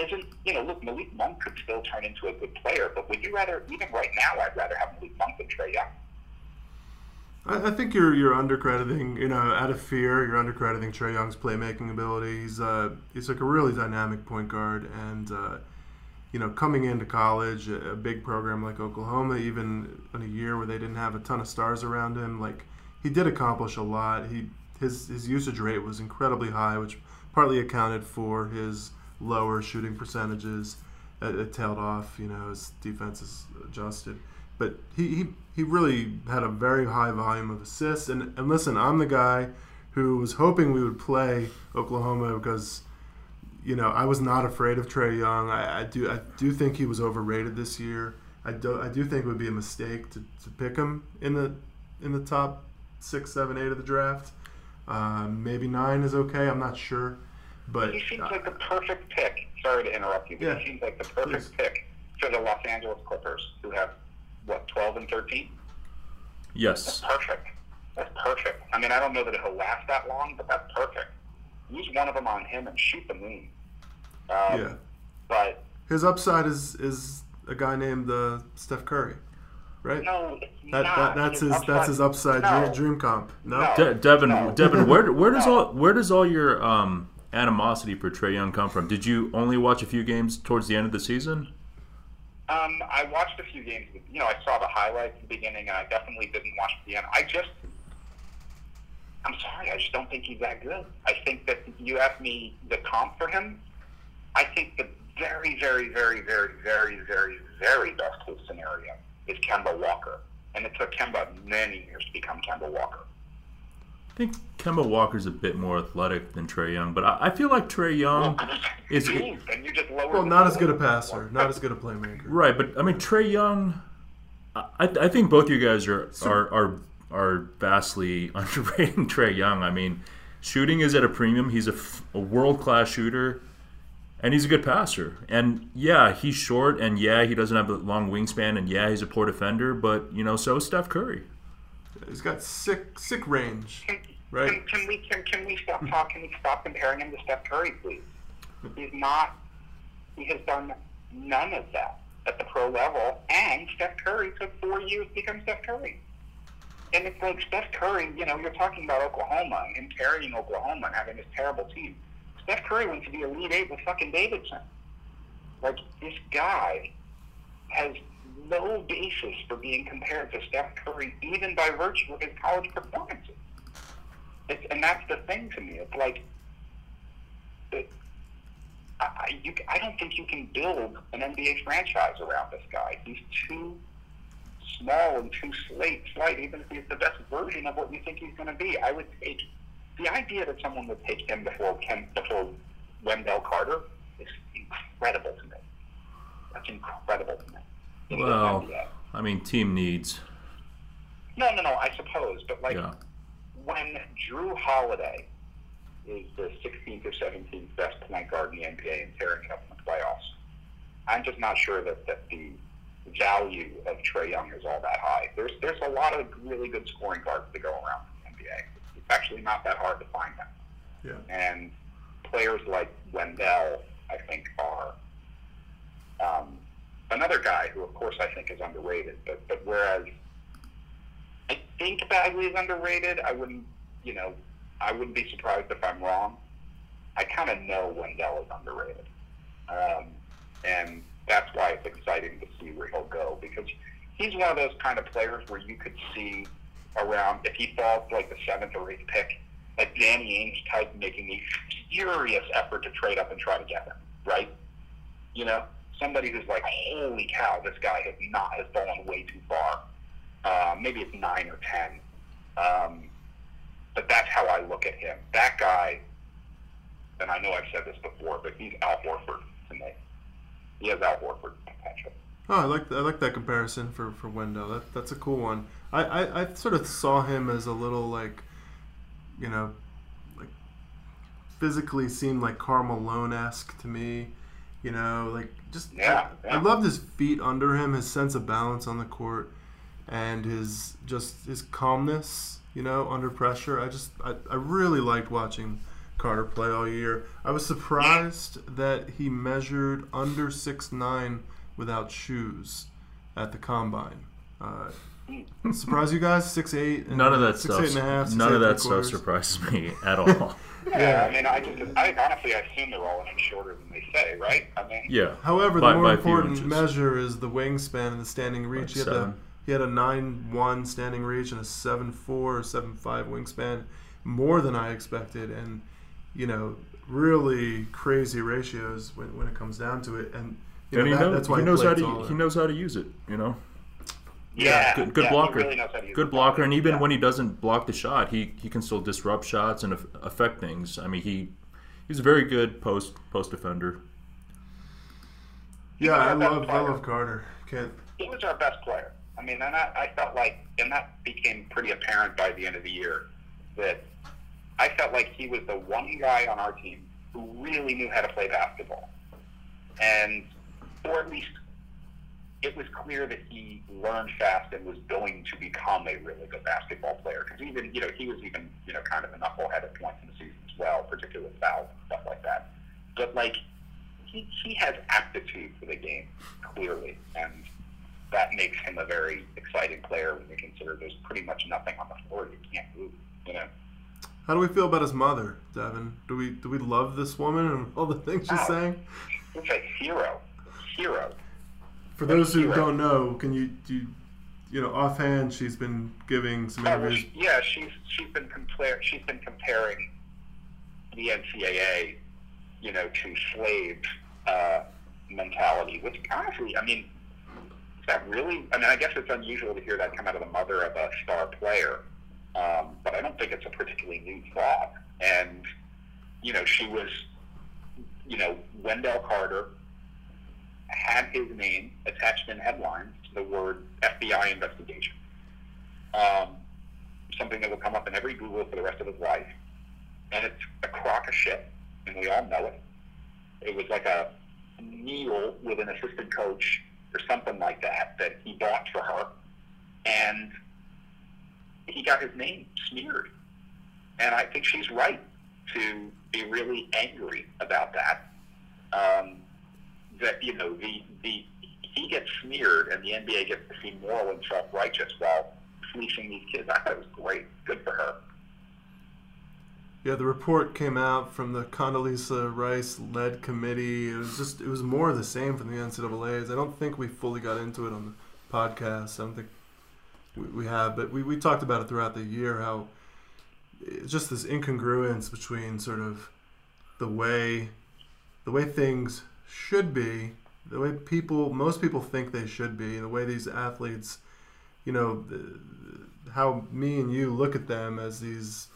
look, Malik Monk could still turn into a good player, but would you rather, even right now, I'd rather have Malik Monk than Trae Young. I think you're undercrediting, out of fear, you're undercrediting Trae Young's playmaking ability. He's like a really dynamic point guard, and coming into college, a big program like Oklahoma, even in a year where they didn't have a ton of stars around him, like, he did accomplish a lot. His usage rate was incredibly high, which partly accounted for his lower shooting percentages. It tailed off, his defense is adjusted. But he really had a very high volume of assists. And listen, I'm the guy who was hoping we would play Oklahoma because, I was not afraid of Trae Young. I do think he was overrated this year. I do think it would be a mistake to pick him in the top 6, 7, 8 of the draft. Maybe 9 is okay. I'm not sure. But he seems like the perfect pick. Sorry to interrupt you, but yeah, he seems like the perfect pick for the Los Angeles Clippers, who have, 12 and 13? Yes. That's perfect. I mean, I don't know that he'll last that long, but that's perfect. Use one of them on him and shoot the moon. But his upside is a guy named Steph Curry, right? No, it's not. That's his upside dream comp. No? Devin, where does all your animosity for Trae Young come from? Did you only watch a few games towards the end of the season? I watched a few games. I saw the highlights at the beginning, and I definitely didn't watch the end. I just don't think he's that good. I think that you asked me the comp for him. I think the very, very, very, very, very, very, very best case scenario is Kemba Walker. And it took Kemba many years to become Kemba Walker. I think Kemba Walker's a bit more athletic than Trae Young, but I feel like Trae Young is... not as good a passer, not as good a playmaker. Right, but, I mean, Trae Young... I think both you guys are vastly underrating Trae Young. I mean, shooting is at a premium. He's a world-class shooter, and he's a good passer. And, yeah, he's short, and, yeah, he doesn't have a long wingspan, and, yeah, he's a poor defender, but, so is Steph Curry. He's got sick range, right? Can we stop comparing him to Steph Curry, please? He's not. He has done none of that at the pro level, and Steph Curry took 4 years to become Steph Curry. And it's like Steph Curry. You're talking about Oklahoma and him carrying Oklahoma and having this terrible team. Steph Curry went to the Elite Eight with fucking Davidson. Like, this guy has no basis for being compared to Steph Curry, even by virtue of his college performances. And that's the thing to me. It's like, I don't think you can build an NBA franchise around this guy. He's too small and too slight, even if he's the best version of what you think he's going to be. I would take the idea that someone would take him before Wendell Carter is incredible to me. That's incredible to me. Well, I mean, team needs. No, I suppose. But, when Drew Holiday is the 16th or 17th best point guard in the NBA and tearing it up in the playoffs, I'm just not sure that the value of Trae Young is all that high. There's a lot of really good scoring guards that go around in the NBA. It's actually not that hard to find them. Yeah. And players like Wendell, I think, are... another guy who, of course, I think is underrated, but whereas I think Bagley is underrated, I wouldn't be surprised if I'm wrong. I kind of know Wendell is underrated, and that's why it's exciting to see where he'll go, because he's one of those kind of players where you could see around, if he falls to like the 7th or 8th pick, like Danny Ainge type making a furious effort to trade up and try to get him, right? Somebody who's like, holy cow, this guy has fallen way too far. Maybe it's 9 or 10. But that's how I look at him. That guy, and I know I've said this before, but he's Al Horford to me. He has Al Horford potential. Oh, I like that comparison for Wendell. That's a cool one. I sort of saw him as a little like physically seemed like Karl Malone-esque to me. I loved his feet under him, his sense of balance on the court, and his calmness, under pressure. I really liked watching Carter play all year. I was surprised that he measured under 6'9" without shoes at the combine. Surprise you guys? 6'8". None of that stuff. 6'8.5". None of that stuff surprises me at all. Yeah, I mean, I assume they're all in shorter than they say, right? I mean, yeah. However, the more important measure is the wingspan and the standing reach. He had a 9'1" standing reach and a 7'4" or 7'5" wingspan, more than I expected, and really crazy ratios when it comes down to it. And that's why he knows how to use it. Yeah, good blocker. Really good blocker, and even when he doesn't block the shot, he can still disrupt shots and affect things. I mean, he's a very good post defender. Yeah, I love Carter. He was our best player. I mean, and I felt like, and that became pretty apparent by the end of the year, that I felt like he was the one guy on our team who really knew how to play basketball, or at least it was clear that he learned fast and was going to become a really good basketball player. Because even, he was even, kind of a knucklehead at points in the season as well, particularly with fouls and stuff like that. But, he has aptitude for the game, clearly. And that makes him a very exciting player when you consider there's pretty much nothing on the floor you can't move, How do we feel about his mother, Devin? Do we love this woman and all the things she's saying? It's a hero. For those who don't know, can you offhand, she's been giving some interviews. Yeah, she's been comparing the NCAA, to slave mentality, which honestly, is that really? I guess it's unusual to hear that come out of the mother of a star player, but I don't think it's a particularly new thought. And she was, Wendell Carter had his name attached in headlines to the word FBI investigation. Something that will come up in every Google for the rest of his life. And it's a crock of shit, and we all know it. It was like a meal with an assistant coach or something like that he bought for her. And he got his name smeared. And I think she's right to be really angry about that. That he gets smeared and the NBA gets to seem moral and self-righteous while fleecing these kids. I thought it was great. Good for her. Yeah, the report came out from the Condoleezza Rice-led committee. It was more of the same from the NCAAs. I don't think we fully got into it on the podcast. I don't think we have, but we talked about it throughout the year, how it's just this incongruence between sort of the way things should be, the way most people think they should be, and the way these athletes, how me and you look at them as these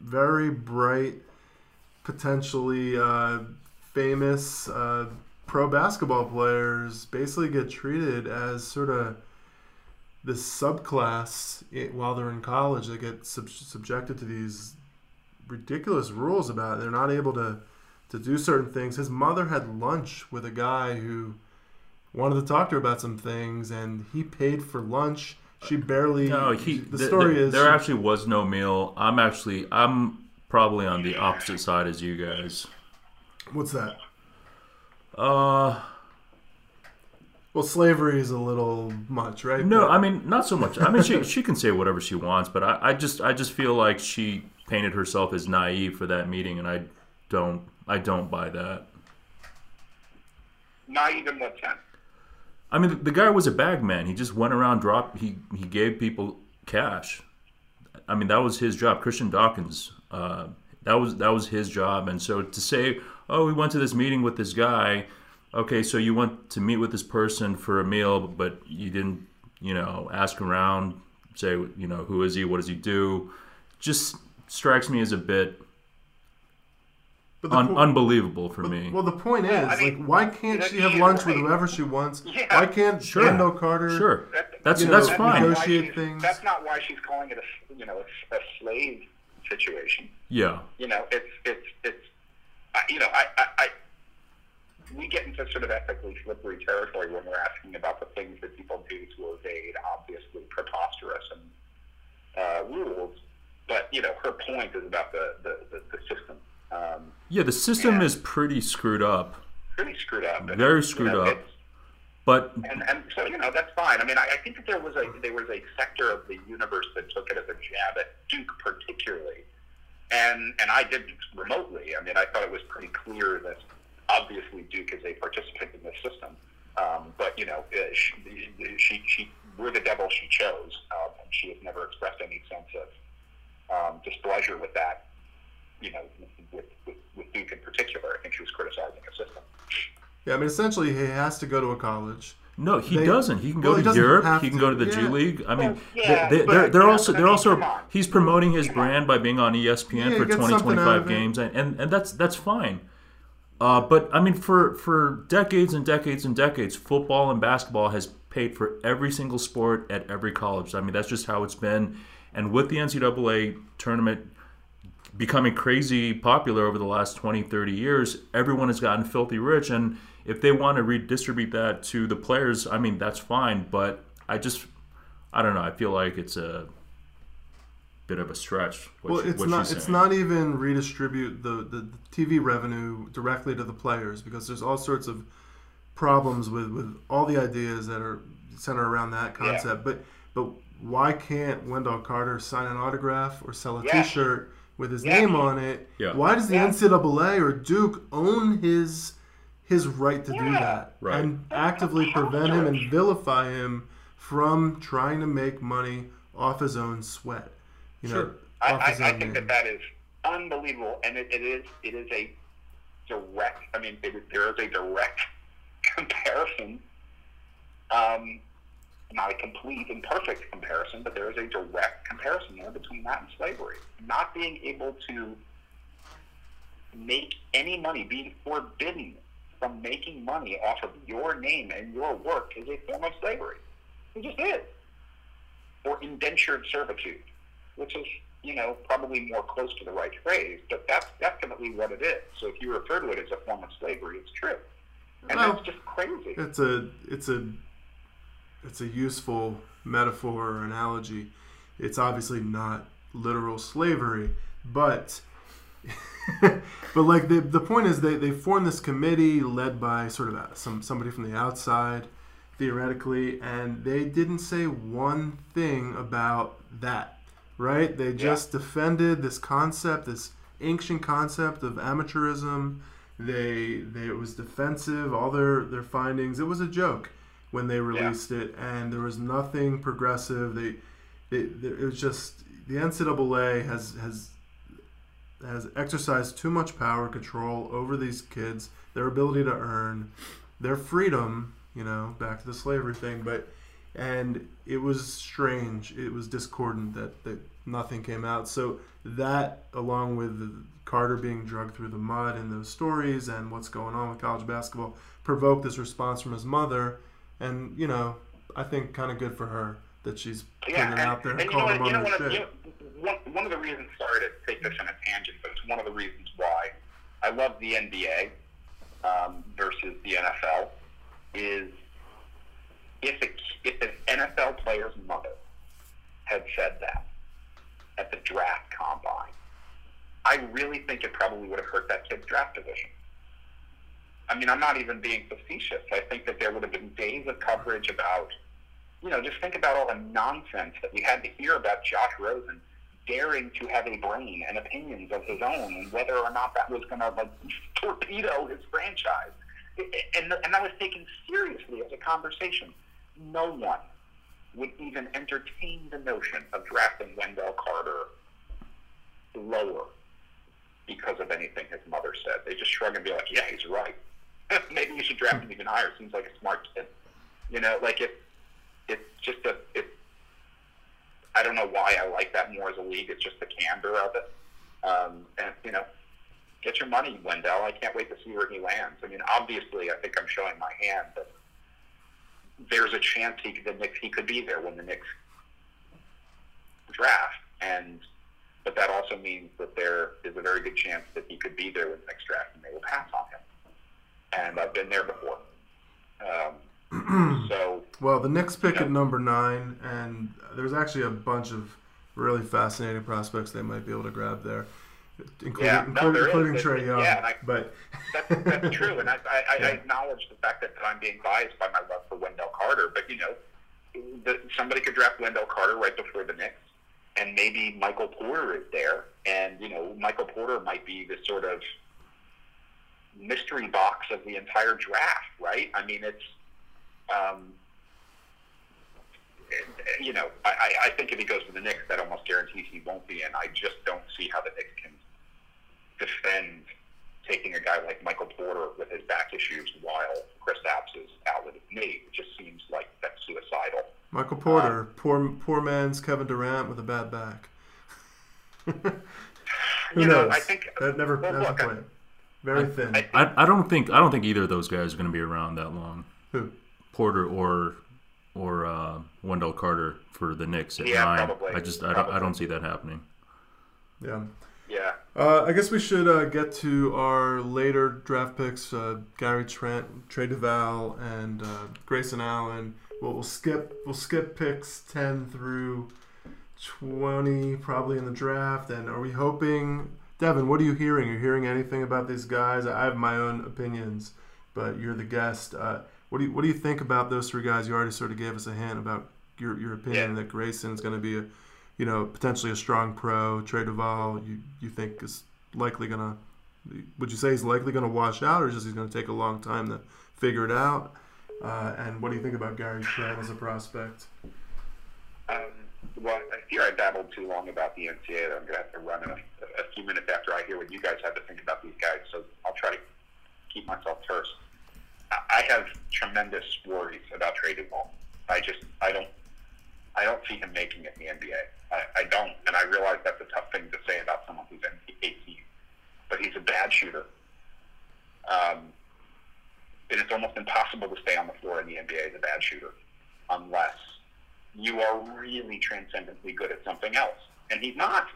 very bright, potentially famous pro basketball players basically get treated as sort of this subclass. While they're in college, they get subjected to these ridiculous rules about it. They're not able to do certain things. His mother had lunch with a guy who wanted to talk to her about some things, and he paid for lunch. She barely. There actually was no meal. I'm probably on the opposite side as you guys. What's that? Well, slavery is a little much, right? No, not so much. She can say whatever she wants, but I just feel like she painted herself as naive for that meeting, and I don't buy that. Not even what sense? The guy was a bag man. He just went around, he gave people cash. That was his job. Christian Dawkins, that was his job. And so to say, oh, we went to this meeting with this guy. Okay, so you went to meet with this person for a meal, but you didn't, ask around, say, who is he, what does he do? Just strikes me as a bit But unbelievable for me. Well, the point is, I mean, like, why can't she have lunch with whoever she wants? Yeah. Why can't Wendell Carter? Sure, that's fine. Negotiate things. That's not why she's calling it a slave situation. Yeah. We get into sort of ethically slippery territory when we're asking about the things that people do to evade obviously preposterous rules. But her point is about the system. The system is pretty screwed up. Very screwed up. But so that's fine. I mean, I think that there was a sector of the universe that took it as a jab at Duke particularly, and I did remotely. I mean, I thought it was pretty clear that obviously Duke is a participant in this system. But she were the devil she chose, and she has never expressed any sense of displeasure with that. With Duke in particular, I think she was criticizing a system. Yeah, I mean, essentially, he has to go to a college. No, he doesn't. He can go to Europe. He can go to the G League. I mean, he's promoting his brand by being on ESPN for 20-25 games, and that's fine. But I mean, for decades and decades and decades, football and basketball has paid for every single sport at every college. I mean, that's just how it's been. And with the NCAA tournament becoming crazy popular over the last 20, 30 years, everyone has gotten filthy rich, and if they want to redistribute that to the players, I mean, that's fine, but I don't know, I feel like it's a bit of a stretch. It's not even redistribute the TV revenue directly to the players, because there's all sorts of problems with all the ideas that are centered around that concept, but why can't Wendell Carter sign an autograph or sell a t-shirt with his name on it? Yeah. Why does the NCAA or Duke own his right to do that, right, and actively prevent him and vilify him from trying to make money off his own sweat? I think that is unbelievable, and it is a direct. I mean, there is a direct comparison. Not a complete and perfect comparison, but there is a direct comparison there between that and slavery. Not being able to make any money, being forbidden from making money off of your name and your work is a form of slavery. It just is. Or indentured servitude, which is, probably more close to the right phrase, but that's definitely what it is. So if you refer to it as a form of slavery, it's true. And that's just crazy. It's a useful metaphor or analogy. It's obviously not literal slavery, but like the point is they formed this committee led by sort of somebody from the outside, theoretically, and they didn't say one thing about that, right? They just defended this concept, this ancient concept of amateurism. It was defensive, all their findings. It was a joke when they released it, and there was nothing progressive. It was just the NCAA has exercised too much power, control over these kids, their ability to earn, their freedom. Back to the slavery thing, and it was strange. It was discordant that nothing came out. So that, along with Carter being dragged through the mud and those stories, and what's going on with college basketball, provoked this response from his mother. And, I think kind of good for her that she's putting it out there and calling him on her shit. One of the reasons, sorry to take this on a tangent, but it's one of the reasons why I love the NBA versus the NFL is if an NFL player's mother had said that at the draft combine, I really think it probably would have hurt that kid's draft position. I mean, I'm not even being facetious. I think that there would have been days of coverage about, just think about all the nonsense that we had to hear about Josh Rosen daring to have a brain and opinions of his own, and whether or not that was going to torpedo his franchise. And that was taken seriously as a conversation. No one would even entertain the notion of drafting Wendell Carter lower because of anything his mother said. They just shrug and be like, yeah, he's right. Maybe you should draft him even higher. Seems like a smart kid. I don't know why I like that more as a league. It's just the candor of it. get your money, Wendell. I can't wait to see where he lands. I mean, obviously, I think I'm showing my hand, but there's a chance he could be there when the Knicks draft. But that also means that there is a very good chance that he could be there when the Knicks draft and they will pass on him. And I've been there before. Well, the Knicks pick at number 9, and there's actually a bunch of really fascinating prospects they might be able to grab there, including Trae Young. Yeah, that's true, and I acknowledge the fact that I'm being biased by my love for Wendell Carter. But somebody could draft Wendell Carter right before the Knicks, and maybe Michael Porter is there, and Michael Porter might be the sort of mystery box of the entire draft, right? I mean, it's. I think if he goes to the Knicks, that almost guarantees he won't be in. I just don't see how the Knicks can defend taking a guy like Michael Porter with his back issues while Kristaps is out with his knee. It just seems like that's suicidal. Michael Porter, poor man's Kevin Durant with a bad back. Who knows? I think that never played. Very thin. I don't think either of those guys are going to be around that long. Who? Porter or Wendell Carter for the Knicks at 9. Probably. I don't see that happening. Yeah. Yeah. I guess we should get to our later draft picks: Gary Trent, Trey Duval, and Grayson Allen. We'll skip picks 10 through 20 probably in the draft. And are we hoping, Devin? What are you hearing? Are you hearing anything about these guys? I have my own opinions, but you're the guest. What do you think about those three guys? You already sort of gave us a hint about your opinion that Grayson is going to be, potentially a strong pro. Trey Duval, you think is likely going to? Would you say he's likely going to wash out, or just he's going to take a long time to figure it out? And what do you think about Gary Trent as a prospect? Well, I fear I babbled too long about the NCAA that I'm going to have to run in a few minutes after I hear what you guys have to think about these guys. So I'll try to keep myself terse. I have tremendous worries about Trey Duval. I don't see him making it in the NBA. I don't, and I realize that's a tough thing to say about someone who's 18, but he's a bad shooter. It is almost impossible to stay on the floor in the NBA as a bad shooter, unless you are really transcendently good at something else, and he's not.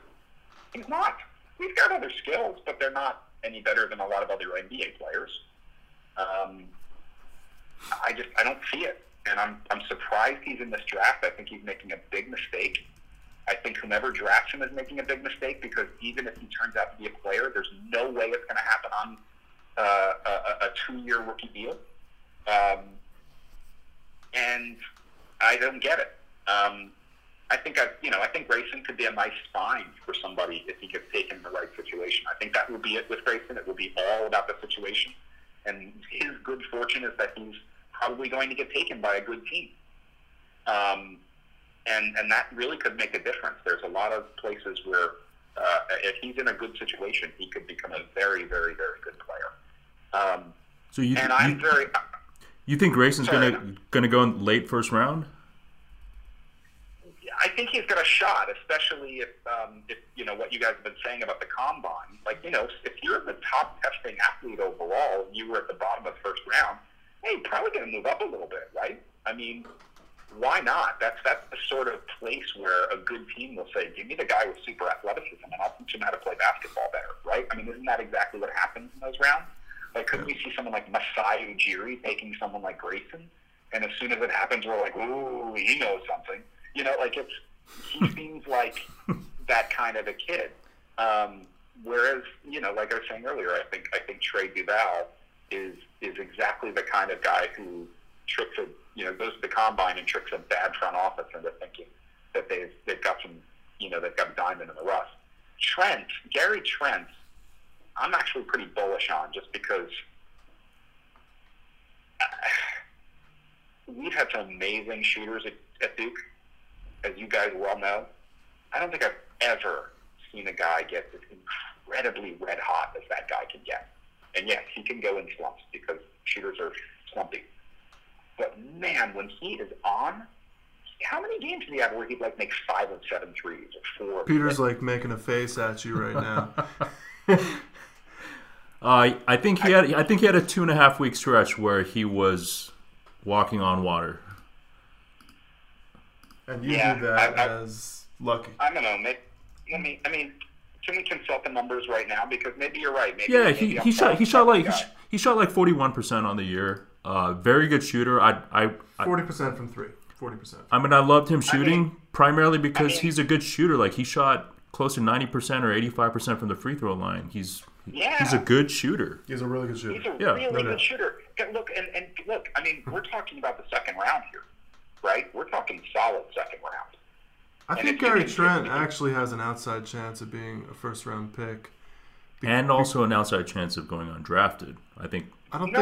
He's not. He's got other skills, but they're not any better than a lot of other NBA players. I don't see it, and I'm surprised he's in this draft. I think he's making a big mistake. I think whomever drafts him is making a big mistake, because even if he turns out to be a player, there's no way it's going to happen on a 2-year rookie deal. And I don't get it. I think Grayson could be a nice find for somebody if he gets taken in the right situation. I think that will be it with Grayson. It will be all about the situation. And his good fortune is that he's probably going to get taken by a good team. And that really could make a difference. There's a lot of places where if he's in a good situation, he could become a very, very, very good player. You think Grayson's going to go in late first round? I think he's got a shot, especially if what you guys have been saying about the combine. If you're the top testing athlete overall, you were at the bottom of the first round, hey, you're probably going to move up a little bit, right? I mean, why not? That's the sort of place where a good team will say, give me the guy with super athleticism and I'll teach him how to play basketball better, right? I mean, isn't that exactly what happens in those rounds? Couldn't we see someone like Masai Ujiri taking someone like Grayson? And as soon as it happens, we're like, ooh, he knows something. He seems like that kind of a kid. Whereas, like I was saying earlier, I think Trey Duval is exactly the kind of guy who goes to the combine and tricks a bad front office into thinking that they've got some, they've got a diamond in the rough. Gary Trent, I'm actually pretty bullish on, just because we've had some amazing shooters at Duke, as you guys well know. I don't think I've ever seen a guy get as incredibly red hot as that guy can get. And yes, he can go in slumps because shooters are slumpy. But man, when he is on, how many games do you have where he makes 5 of 7 threes or 4? Peter's making a face at you right now. I think he had a 2.5 week stretch where he was walking on water. And you knew that as lucky. I don't know. Can we consult the numbers right now? Because maybe you're right. He shot like 41% on the year. Very good shooter. 40% from three. 40%. I mean, I loved him shooting primarily because he's a good shooter. Like, he shot close to 90% or 85% from the free throw line. He's a good shooter. He's a really good shooter. He's a really good shooter. Look, I mean, we're talking about the second round here, right? We're talking solid second round. I think Gary Trent actually has an outside chance of being a first-round pick, and also an outside chance of going undrafted. I don't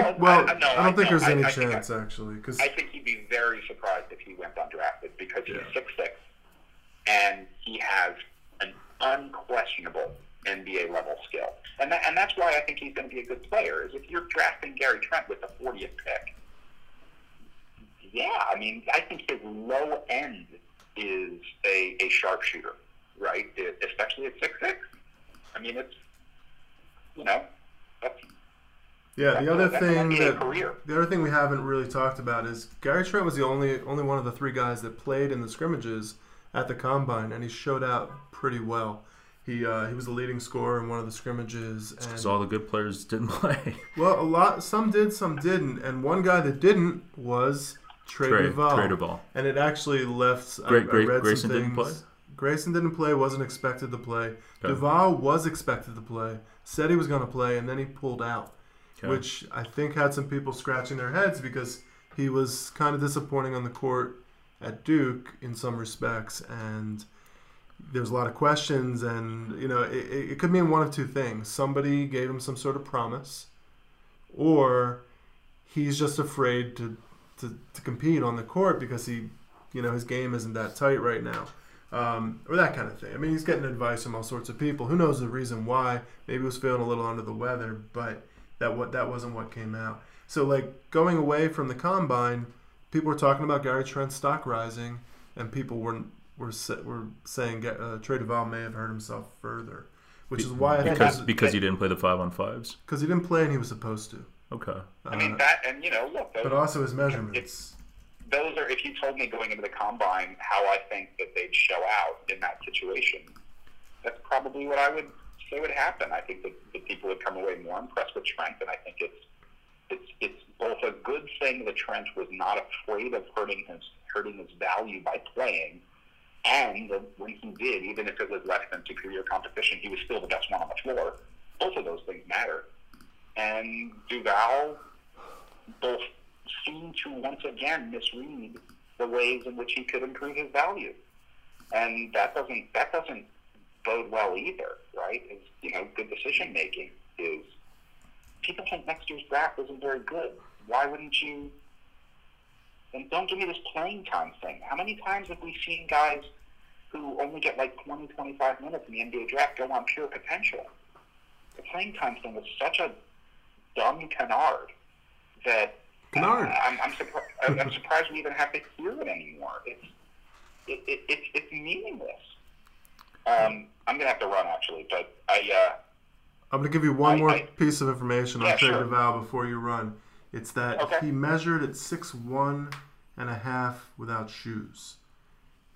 think there's any chance, actually. Cause I think he'd be very surprised if he went undrafted because he's 6'6", and he has an unquestionable NBA-level skill. And that's why I think he's going to be a good player, is if you're drafting Gary Trent with the 40th pick. Yeah, I mean, I think his low end is a sharpshooter, right? Especially at 6'6". I mean, it's, you know, that's... Yeah, the other thing we haven't really talked about is Gary Trent was the only one of the three guys that played in the scrimmages at the Combine, and he showed out pretty well. He was the leading scorer in one of the scrimmages. Because all the good players didn't play. Well, some did, some didn't, and one guy that didn't was Trey Duval. And it actually left. Grayson didn't play. Grayson didn't play, wasn't expected to play. Okay. Duval was expected to play, said he was going to play, and then he pulled out. Okay. Which I think had some people scratching their heads because he was kind of disappointing on the court at Duke in some respects, and there's a lot of questions, and you know it could mean one of two things: somebody gave him some sort of promise, or he's just afraid to compete on the court because his game isn't that tight right now, or that kind of thing. I mean, he's getting advice from all sorts of people. Who knows the reason why? Maybe he was feeling a little under the weather, but. That wasn't what came out. So, like, going away from the Combine, people were talking about Gary Trent's stock rising, and people were saying Trey Duval may have hurt himself further, which is why because he didn't play the 5-on-5s. Because he didn't play and he was supposed to. Okay. I mean that, and you know, look. Those, but also his measurements. Those are. If you told me going into the Combine how I think that they'd show out in that situation, that's probably what I would. It would happen. I think that people would come away more impressed with Trent, and I think it's both a good thing that Trent was not afraid of hurting his value by playing, and when he did, even if it was less than superior competition, he was still the best one on the floor. Both of those things matter. And Duval both seemed to once again misread the ways in which he could improve his value, and that doesn't bode well either, right? It's, you know, good decision making is. People think next year's draft isn't very good. Why wouldn't you? And don't give me this playing time thing. How many times have we seen guys who only get like 20, 25 minutes in the NBA draft go on pure potential? The playing time thing is such a dumb canard that I'm surprised we even have to hear it anymore. It's meaningless. I'm gonna have to run actually, but I'm gonna give you one more piece of information on Trey Duval before you run. It's that he measured at 6'1.5" without shoes,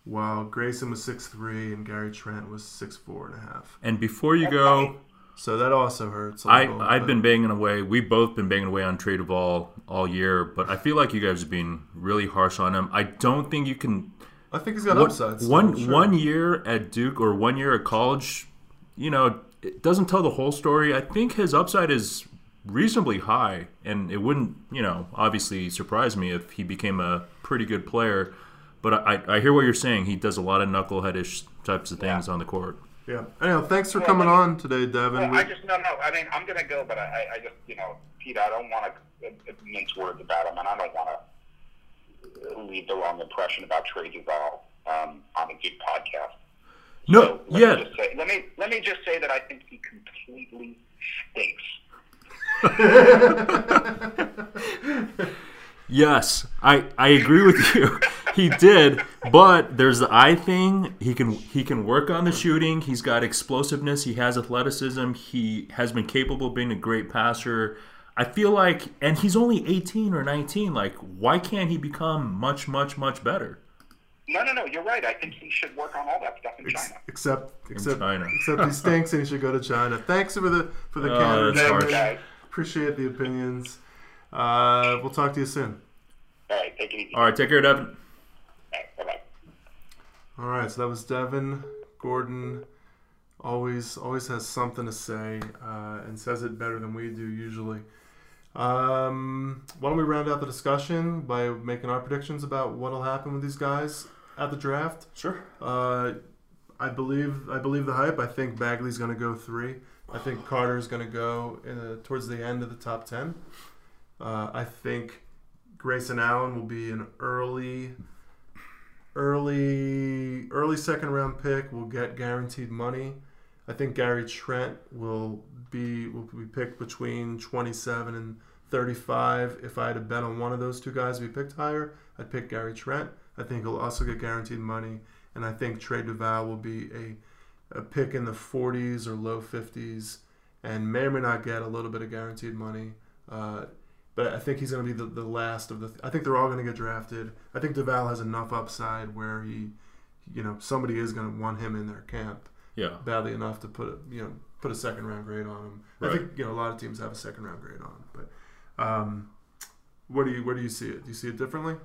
while Grayson was 6'3" and Gary Trent was 6'4.5". And before you go, so that also hurts. I've been banging away. We've both been banging away on Trey Duval all year, but I feel like you guys have been really harsh on him. I don't think you can. I think he's got upside. One year at Duke or 1 year at college, you know, it doesn't tell the whole story. I think his upside is reasonably high, and it wouldn't, you know, obviously surprise me if he became a pretty good player. But I hear what you're saying. He does a lot of knuckleheadish types of things on the court. Yeah. Anyhow, thanks for coming on today, Devin. Well, I mean, I'm going to go, but I just, you know, Pete, I don't want to mince words about him, and I don't want to leave the wrong impression about Trey Duval on a good podcast. No, so let me just say that I think he completely stinks. Yes, I agree with you. He did, but there's the eye thing. He can work on the shooting. He's got explosiveness. He has athleticism. He has been capable of being a great passer. I feel like, and he's only 18 or 19. Like, why can't he become much, much, much better? No. You're right. I think he should work on all that stuff in China. Except China. Except he stinks, and he should go to China. Thanks for the candor. Appreciate the opinions. We'll talk to you soon. All right. Take it easy. All right. Take care, Devin. All right, so that was Devin Gordon. Always has something to say and says it better than we do usually. Why don't we round out the discussion by making our predictions about what will happen with these guys at the draft? Sure. I believe the hype. I think Bagley's going to go 3. I think Carter's going to go towards the end of the top 10. I think Grayson Allen will be an early second round pick, will get guaranteed money. I think Gary Trent will be picked between 27 and 35. If I had to bet on one of those two guys to be picked higher, I'd pick Gary Trent. I think he'll also get guaranteed money, and I think Trey Duval will be a pick in the 40s or low 50s, and may or may not get a little bit of guaranteed money. But I think he's going to be the last of the. I think they're all going to get drafted. I think Duval has enough upside where he, somebody is going to want him in their camp. Yeah. Badly enough to put a second round grade on him. Right. I think a lot of teams have a second round grade on him. But, where do you see it? Do you see it differently?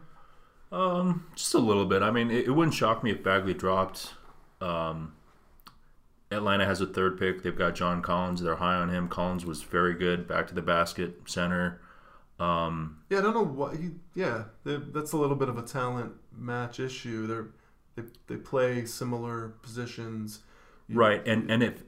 Just a little bit. I mean, it wouldn't shock me if Bagley dropped. Atlanta has a 3rd pick. They've got John Collins. They're high on him. Collins was very good back to the basket center. I don't know what he. Yeah, that's a little bit of a talent match issue. They play similar positions, right? And if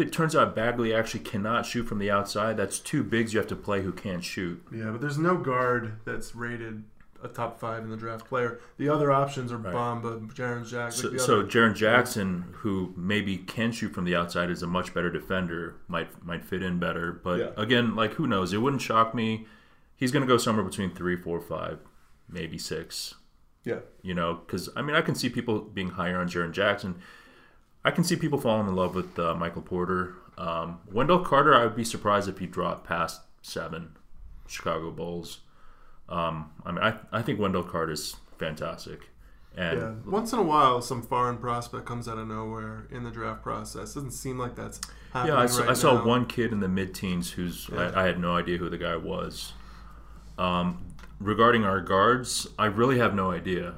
it turns out Bagley actually cannot shoot from the outside, that's 2 bigs you have to play who can't shoot. Yeah, but there's no guard that's rated a top 5 in the draft player. The other options are right. Bamba, Jaren Jackson. So Jaren Jackson, who maybe can shoot from the outside, is a much better defender. Might fit in better, but again, like who knows? It wouldn't shock me. He's going to go somewhere between 3, 4, 5, maybe 6. Yeah, because I mean, I can see people being higher on Jaren Jackson. I can see people falling in love with Michael Porter, Wendell Carter. I would be surprised if he dropped past 7. Chicago Bulls. I think Wendell Carter is fantastic. And once in a while, some foreign prospect comes out of nowhere in the draft process. Doesn't seem like that's happening. Yeah, I saw one kid in the mid-teens who's I had no idea who the guy was. Regarding our guards, I really have no idea.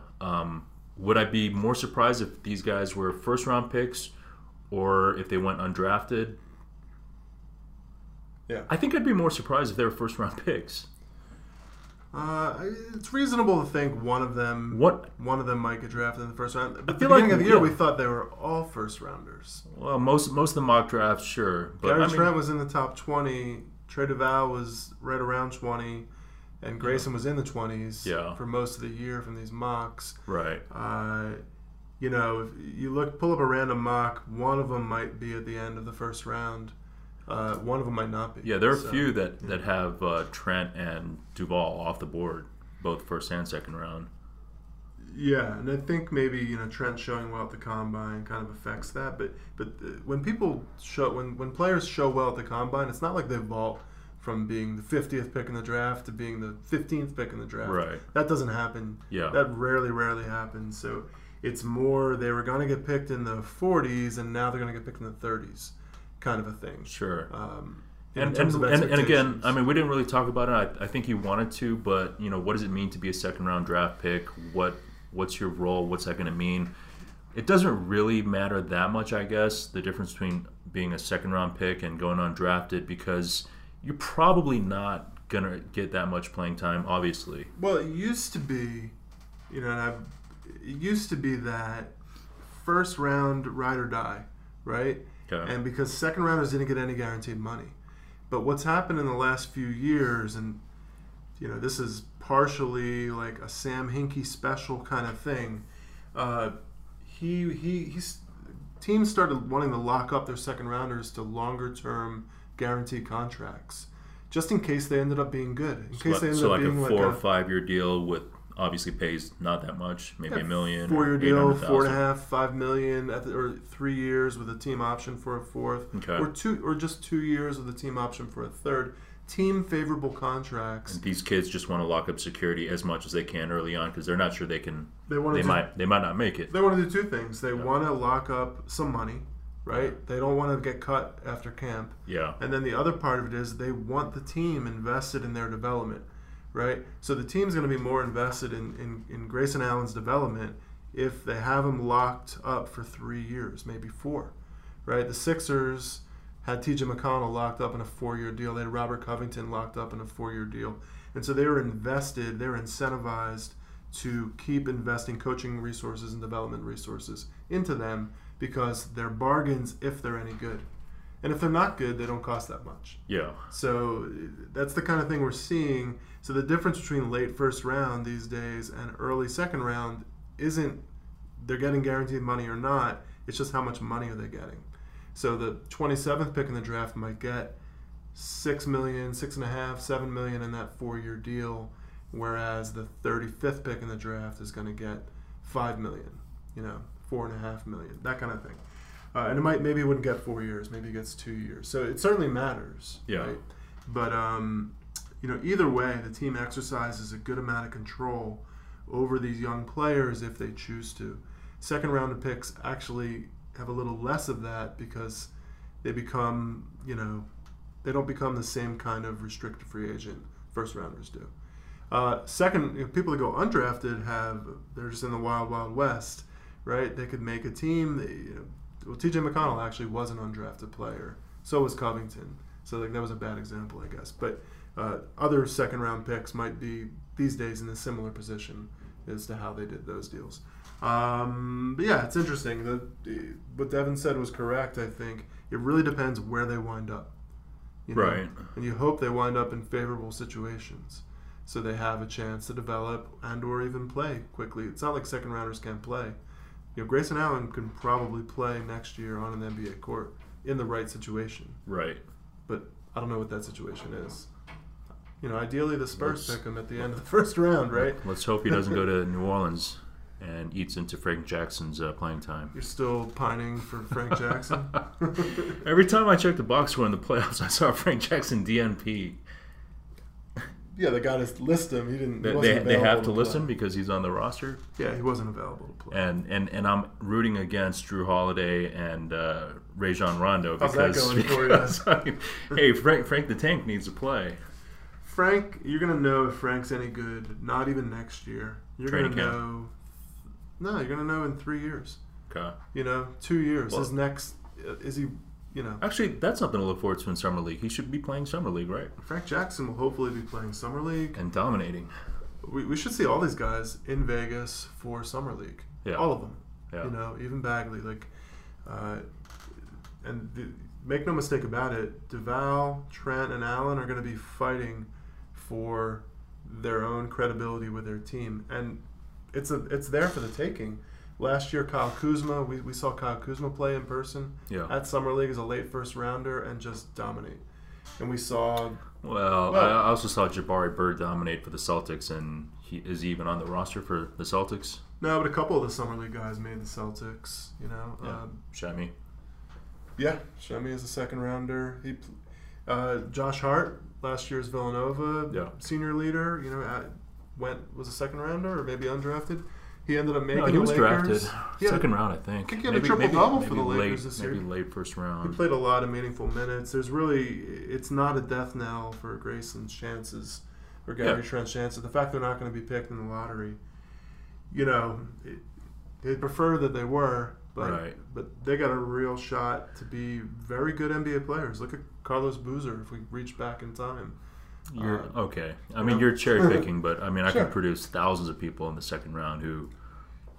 Would I be more surprised if these guys were first-round picks or if they went undrafted? Yeah, I think I'd be more surprised if they were first-round picks. It's reasonable to think one of them might get drafted in the first round. But at the beginning of the year, we thought they were all first rounders. Well, most of the mock drafts, sure. But Gary Trent was in the top 20. Trey Duval was right around 20, and Grayson was in the 20s for most of the year from these mocks. Right. If you pull up a random mock, one of them might be at the end of the first round. One of them might not be. Yeah, there are a few that have Trent and Duval off the board, both first and second round. Yeah, and I think maybe Trent showing well at the combine kind of affects that. But when people show when players show well at the combine, it's not like they vault from being the 50th pick in the draft to being the 15th pick in the draft. Right. That doesn't happen. Yeah. That rarely happens. So it's more they were going to get picked in the 40s, and now they're going to get picked in the 30s. Kind of a thing. Sure. And again, I mean, we didn't really talk about it. I think he wanted to, but what does it mean to be a second round draft pick? What's your role? What's that going to mean? It doesn't really matter that much, I guess, the difference between being a second round pick and going undrafted, because you're probably not going to get that much playing time, obviously. Well, it used to be, it used to be that first round ride or die, right? Okay. And because second rounders didn't get any guaranteed money, but what's happened in the last few years, and this is partially like a Sam Hinkie special kind of thing. Teams started wanting to lock up their second rounders to longer term guaranteed contracts, just in case they ended up being good. In case they ended up being like a 4 or 5 year deal with obviously pays not that much, maybe $1 million. 4-year deal, $4.5, $5 million, or 3 years with a team option for a fourth, or just 2 years with a team option for a third. Team favorable contracts. And these kids just want to lock up security as much as they can early on because they're not sure they can. They might not make it. They want to do two things. They want to lock up some money, right? They don't want to get cut after camp. Yeah. And then the other part of it is they want the team invested in their development, right? So the team's going to be more invested in Grayson Allen's development if they have him locked up for 3 years, maybe four, right? The Sixers had T.J. McConnell locked up in a 4-year deal. They had Robert Covington locked up in a 4-year deal. And so they were invested, they were incentivized to keep investing coaching resources and development resources into them because they're bargains if they're any good. And if they're not good, they don't cost that much. Yeah. So that's the kind of thing we're seeing. So the difference between late first round these days and early second round isn't they're getting guaranteed money or not. It's just how much money are they getting. So the 27th pick in the draft might get $6 million, $6.5, $7 million in that 4-year deal, whereas the 35th pick in the draft is going to get $5 million, $4.5 million, that kind of thing. And maybe it wouldn't get 4 years, maybe it gets 2 years. So it certainly matters. Yeah. Right? But, either way, the team exercises a good amount of control over these young players if they choose to. Second round of picks actually have a little less of that because they become, they don't become the same kind of restricted free agent first-rounders do. Second, people that go undrafted they're just in the wild, wild west, right? They could make a team. T.J. McConnell actually was an undrafted player. So was Covington. So that was a bad example, I guess. But other second-round picks might be, these days, in a similar position as to how they did those deals. But yeah, it's interesting. What Devin said was correct, I think. It really depends where they wind up. Right. And you hope they wind up in favorable situations so they have a chance to develop and or even play quickly. It's not like second-rounders can't play. Grayson Allen can probably play next year on an NBA court in the right situation. Right. But I don't know what that situation is. Ideally the Spurs pick him at the end of the first round, right? Let's hope he doesn't go to New Orleans and eats into Frank Jackson's playing time. You're still pining for Frank Jackson? Every time I checked the box score in the playoffs, I saw Frank Jackson DNP. Yeah, they got to list him. They have to list him because he's on the roster. Yeah, he wasn't available to play. And I'm rooting against Drew Holiday and Rajon Rondo. How's that going for you? Hey, Frank the Tank needs to play. Frank, you're going to know if Frank's any good, not even next year. You're going to know... No, you're going to know in 3 years. Okay. 2 years. Well, his next, is he, Actually, that's something to look forward to in Summer League. He should be playing Summer League, right? Frank Jackson will hopefully be playing Summer League. And dominating. We should see all these guys in Vegas for Summer League. Yeah. All of them. Yeah. Even Bagley. Make no mistake about it, Duval, Trent, and Allen are going to be fighting for their own credibility with their team. And it's there for the taking. Last year, Kyle Kuzma, we saw Kyle Kuzma play in person at Summer League as a late first rounder and just dominate. And we saw... I also saw Jabari Bird dominate for the Celtics, and is he even on the roster for the Celtics? No, but a couple of the Summer League guys made the Celtics, Yeah, Shami. Yeah, Shami is a second rounder. He, Josh Hart, last year's Villanova senior leader, was a second rounder or maybe undrafted. He ended up making the Lakers. No, he was drafted. Second round, I think. I think he had a triple-double for the Lakers this year. Maybe late first round. He played a lot of meaningful minutes. It's not a death knell for Grayson's chances or Gary Trent's chances. The fact they're not going to be picked in the lottery, they'd prefer that they were, but they got a real shot to be very good NBA players. Look at Carlos Boozer if we reach back in time. You're cherry picking, but I mean, I could produce thousands of people in the second round who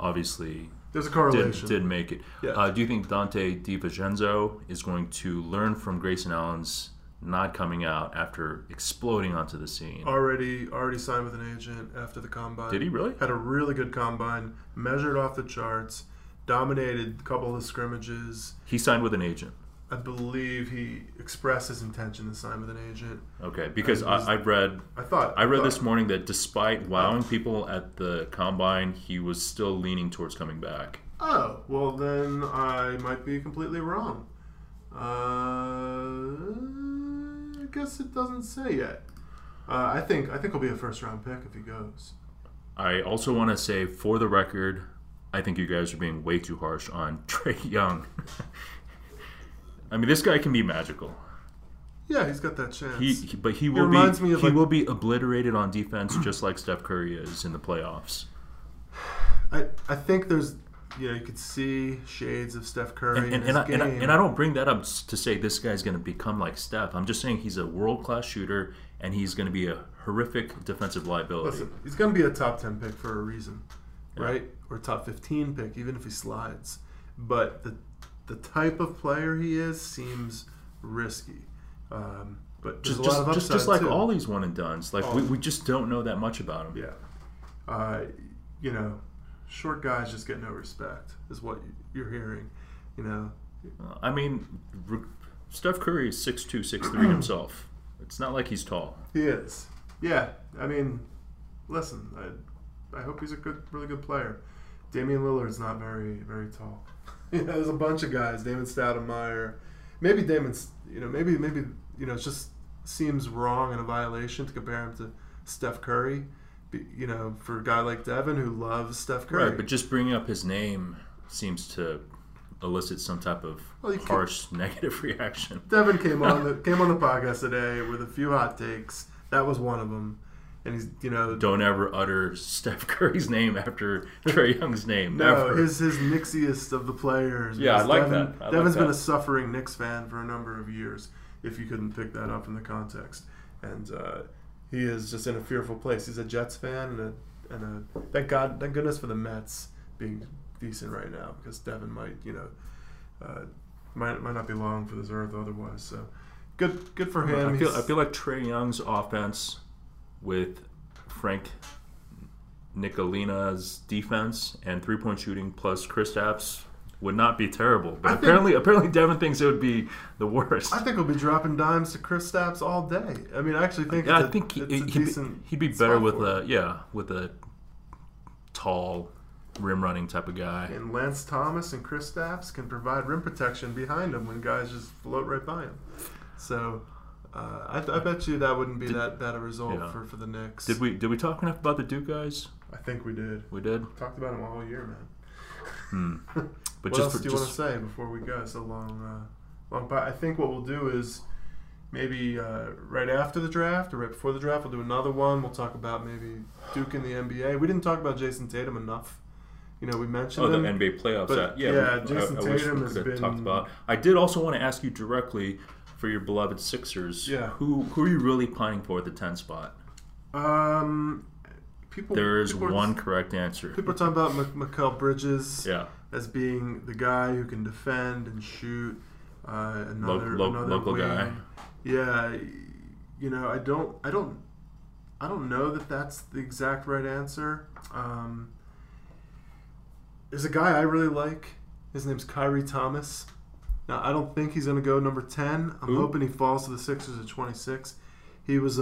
obviously there's a correlation did make it. Yeah. Do you think Dante DiVincenzo is going to learn from Grayson Allen's not coming out after exploding onto the scene? Already signed with an agent after the combine. Did he really? Had a really good combine, measured off the charts, dominated a couple of the scrimmages. He signed with an agent. I believe he expressed his intention to sign with an agent. Okay, because I read this morning that despite wowing people at the Combine, he was still leaning towards coming back. Oh, well then I might be completely wrong. I guess it doesn't say yet. I think he'll be a first-round pick if he goes. I also want to say, for the record, I think you guys are being way too harsh on Trae Young. I mean, this guy can be magical. Yeah, he's got that chance. He will be obliterated on defense, just like Steph Curry is in the playoffs. I think there's, you know, you could see shades of Steph Curry in his game. And I don't bring that up to say this guy's going to become like Steph. I'm just saying he's a world-class shooter, and he's going to be a horrific defensive liability. Listen, he's going to be a top 10 pick for a reason, right? Yeah. Or top 15 pick, even if he slides. But the type of player he is seems risky, but there's a lot of upside just like too. All these one and dones, like we just don't know that much about him. Yeah, you know, short guys just get no respect, is what you're hearing. You know, I mean, Steph Curry is 6'2", 6'3" himself. It's not like he's tall. He is. Yeah, I mean, listen, I hope he's a really good player. Damian Lillard's not very, very tall. You know, there's a bunch of guys. Damon Stoudemire, maybe Damon's. You know, maybe you know. It just seems wrong and a violation to compare him to Steph Curry. You know, for a guy like Devin who loves Steph Curry, right? But just bringing up his name seems to elicit some type of harsh negative reaction. Devin came on the podcast today with a few hot takes. That was one of them. And he's, you know, don't ever utter Steph Curry's name after Trae Young's name. No, his Knicksiest of the players. Yeah, I like Devin, that. Devin's been a suffering Knicks fan for a number of years, if you couldn't pick that up in the context. And he is just in a fearful place. He's a Jets fan, and thank goodness for the Mets being decent right now, because Devin might, you know, might not be long for this earth otherwise. So good for him. I feel like Trae Young's offense, with Frank Nicolina's defense and three-point shooting plus Kristaps, would not be terrible. But apparently Devin thinks it would be the worst. I think he'll be dropping dimes to Kristaps all day. I mean, I actually think he'd be better with a tall rim-running type of guy. And Lance Thomas and Kristaps can provide rim protection behind him when guys just float right by him. So... I bet you that wouldn't be that bad a result for the Knicks. Did we talk enough about the Duke guys? I think we did. We did? Talked about them all year, man. But what else do you want to say before we go? So long. I think what we'll do is maybe right after the draft or right before the draft, we'll do another one. We'll talk about maybe Duke and the NBA. We didn't talk about Jason Tatum enough. You know, we mentioned him. The NBA playoffs. Jason Tatum has been talked about. I did also want to ask you directly, for your beloved Sixers, who are you really pining for at the 10 spot? There is one correct answer. People are talking about Mikal Bridges as being the guy who can defend and shoot. Another local wing guy. Yeah, you know, I don't know that that's the exact right answer. There's a guy I really like. His name's Kyrie Thomas. Now, I don't think he's going to go number 10. I'm hoping he falls to the Sixers at 26. He was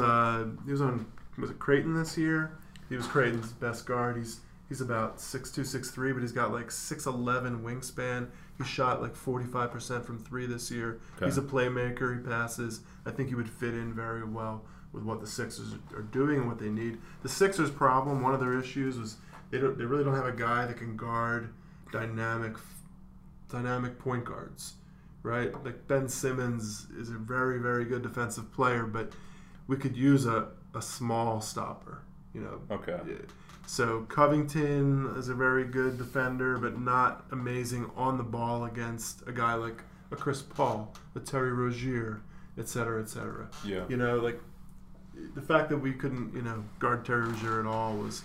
Creighton this year. He was Creighton's best guard. He's about 6'2", 6'3", but he's got like 6'11" wingspan. He shot like 45% from 3 this year. Okay. He's a playmaker. He passes. I think he would fit in very well with what the Sixers are doing and what they need. The Sixers' problem, one of their issues, was they really don't have a guy that can guard dynamic point guards. Right, like Ben Simmons is a very, very good defensive player, but we could use a small stopper, you know. Okay. So Covington is a very good defender, but not amazing on the ball against a guy like a Chris Paul, a Terry Rozier, et cetera, et cetera. Yeah. You know, like the fact that we couldn't, you know, guard Terry Rozier at all was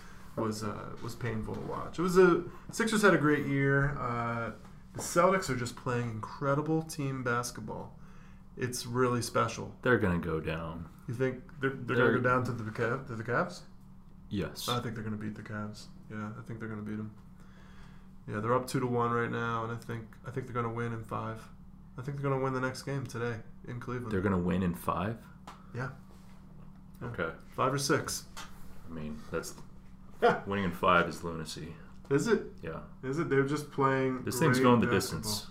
painful to watch. It was Sixers had a great year. The Celtics are just playing incredible team basketball. It's really special. They're going to go down. You think they're going to go down to the Cavs? Yes. I think they're going to beat the Cavs. Yeah, I think they're going to beat them. Yeah, they're up 2-1 right now, and I think they're going to win in 5. I think they're going to win the next game today in Cleveland. They're going to win in 5? Yeah. Okay. 5 or 6. I mean, that's winning in 5 is lunacy. Is it? Yeah. Is it? They're just playing. This thing's going the distance.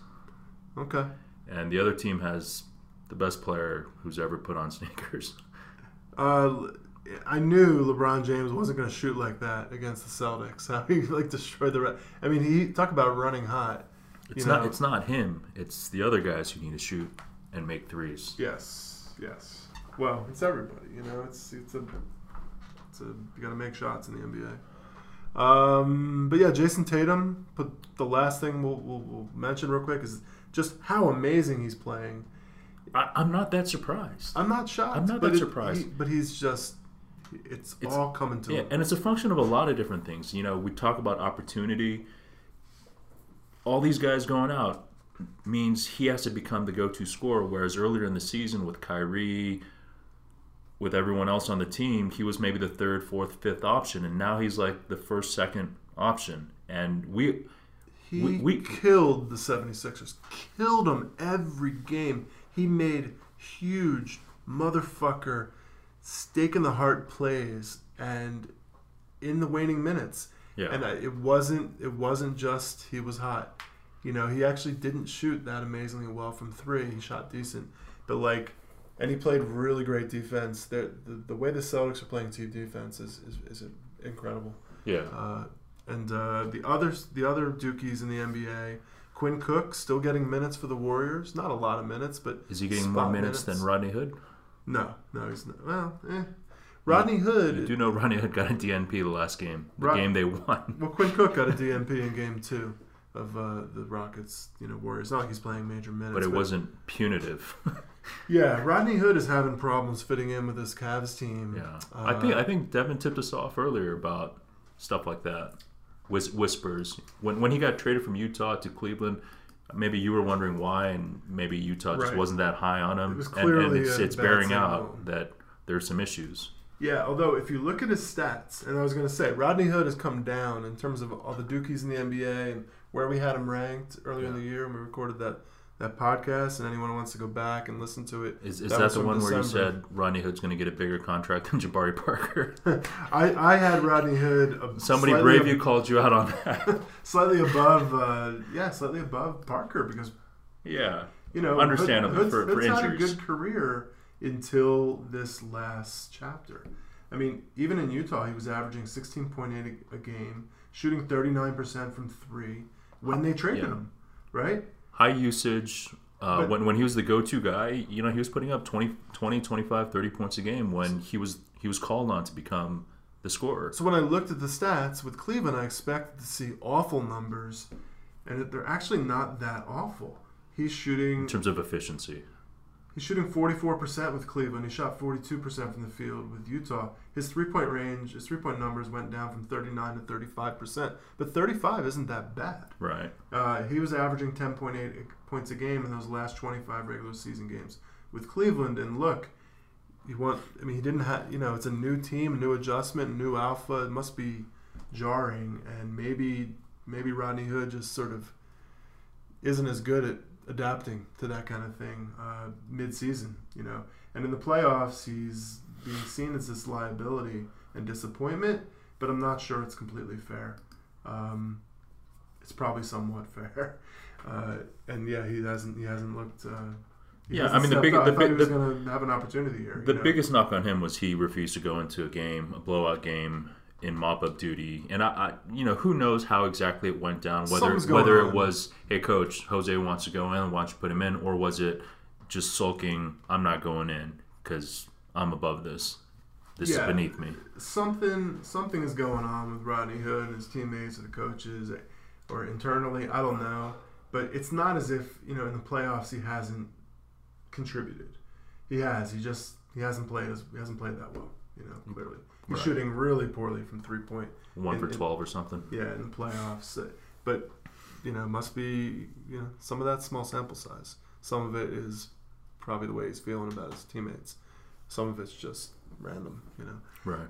Okay. And the other team has the best player who's ever put on sneakers. I knew LeBron James wasn't going to shoot like that against the Celtics. How he destroyed the. I mean, he talk about running hot. It's not him. It's the other guys who need to shoot and make threes. Yes. Yes. Well, it's everybody. It's a you got to make shots in the NBA. But yeah, Jason Tatum. But the last thing we'll mention real quick is just how amazing he's playing. I'm not that surprised. I'm not shocked. I'm not that surprised. But he's just, it's all coming to him. And it's a function of a lot of different things. We talk about opportunity. All these guys going out means he has to become the go-to scorer, whereas earlier in the season with Kyrie, with everyone else on the team, he was maybe the 3rd, 4th, 5th option, and now he's like the 1st, 2nd option. And we killed the 76ers. Killed them every game. He made huge motherfucker stake-in-the-heart plays and in the waning minutes. Yeah. And it wasn't just he was hot. He actually didn't shoot that amazingly well from 3. He shot decent. But and he played really great defense. The way the Celtics are playing team defense is incredible. Yeah. The other Dukies in the NBA, Quinn Cook still getting minutes for the Warriors. Not a lot of minutes, but is he getting more minutes than Rodney Hood? No, he's not. Well, Rodney Hood. You do know Rodney Hood got a DNP the last game, game they won. Well, Quinn Cook got a DNP in game 2. Of the Rockets, Warriors. Not like he's playing major minutes. But it wasn't punitive. Yeah, Rodney Hood is having problems fitting in with this Cavs team. Yeah, I think Devin tipped us off earlier about stuff like that. Whispers. When he got traded from Utah to Cleveland, maybe you were wondering why, and maybe Utah just wasn't that high on him. It was clearly and it's bearing out that there's some issues. Yeah, although if you look at his stats, and I was going to say, Rodney Hood has come down in terms of all the Dukies in the NBA and where we had him ranked earlier in the year when we recorded that podcast, and anyone who wants to go back and listen to it. Is that the one where you said Rodney Hood's going to get a bigger contract than Jabari Parker? I had Rodney Hood. Somebody brave you called you out on that. Slightly above Parker because. Yeah, understandable for injuries. Hood's had a good career until this last chapter. I mean, even in Utah, he was averaging 16.8 a game, shooting 39% from 3 when they traded him, right? High usage. When he was the go-to guy, he was putting up 20, 25, 30 points a game when he was called on to become the scorer. So when I looked at the stats with Cleveland, I expected to see awful numbers, and they're actually not that awful. He's shooting... In terms of efficiency. He's shooting 44% with Cleveland. He shot 42% from the field with Utah. His three-point numbers went down from 39 to 35%. But 35 isn't that bad. Right. He was averaging 10.8 points a game in those last 25 regular season games with Cleveland. And look, he didn't have, it's a new team, a new adjustment, new alpha. It must be jarring. And maybe Rodney Hood just sort of isn't as good at adapting to that kind of thing mid-season, And in the playoffs, he's being seen as this liability and disappointment, but I'm not sure it's completely fair. It's probably somewhat fair. He hasn't looked... I thought he was going to have an opportunity here. The biggest knock on him was he refused to go into a blowout game in mop-up duty, and I who knows how exactly it went down, whether it was, hey coach, Jose wants to go in, why don't you put him in, or was it just sulking, I'm not going in because I'm above this. This is beneath me. Something is going on with Rodney Hood and his teammates or the coaches or internally, I don't know, but it's not as if, in the playoffs he hasn't contributed. He hasn't played that well, clearly. He's shooting really poorly from 3-point. 1 for 12 or something. Yeah, in the playoffs. But, must be, some of that small sample size. Some of it is probably the way he's feeling about his teammates. Some of it's just random, Right.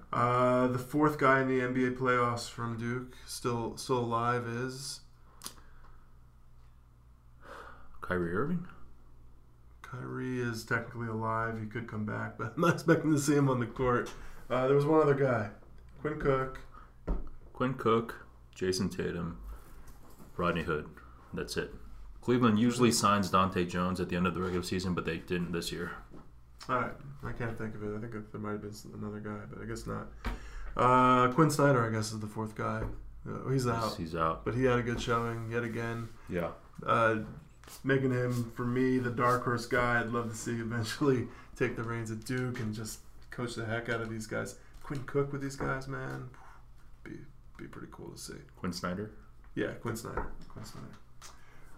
The 4th guy in the NBA playoffs from Duke, still alive, is Kyrie Irving. Kyrie is technically alive. He could come back, but I'm not expecting to see him on the court. There was one other guy. Quinn Cook, Jason Tatum, Rodney Hood. That's it. Cleveland usually signs Dante Jones at the end of the regular season, but they didn't this year. All right. I can't think of it. I think there might have been another guy, but I guess not. Quinn Snyder, I guess, is the fourth guy. He's out. He's out. But he had a good showing yet again. Yeah. Making him, for me, the dark horse guy I'd love to see eventually take the reins at Duke and just coach the heck out of these guys. Quinn Cook with these guys, man, be pretty cool to see. Quinn Snyder? Yeah, Quinn Snyder.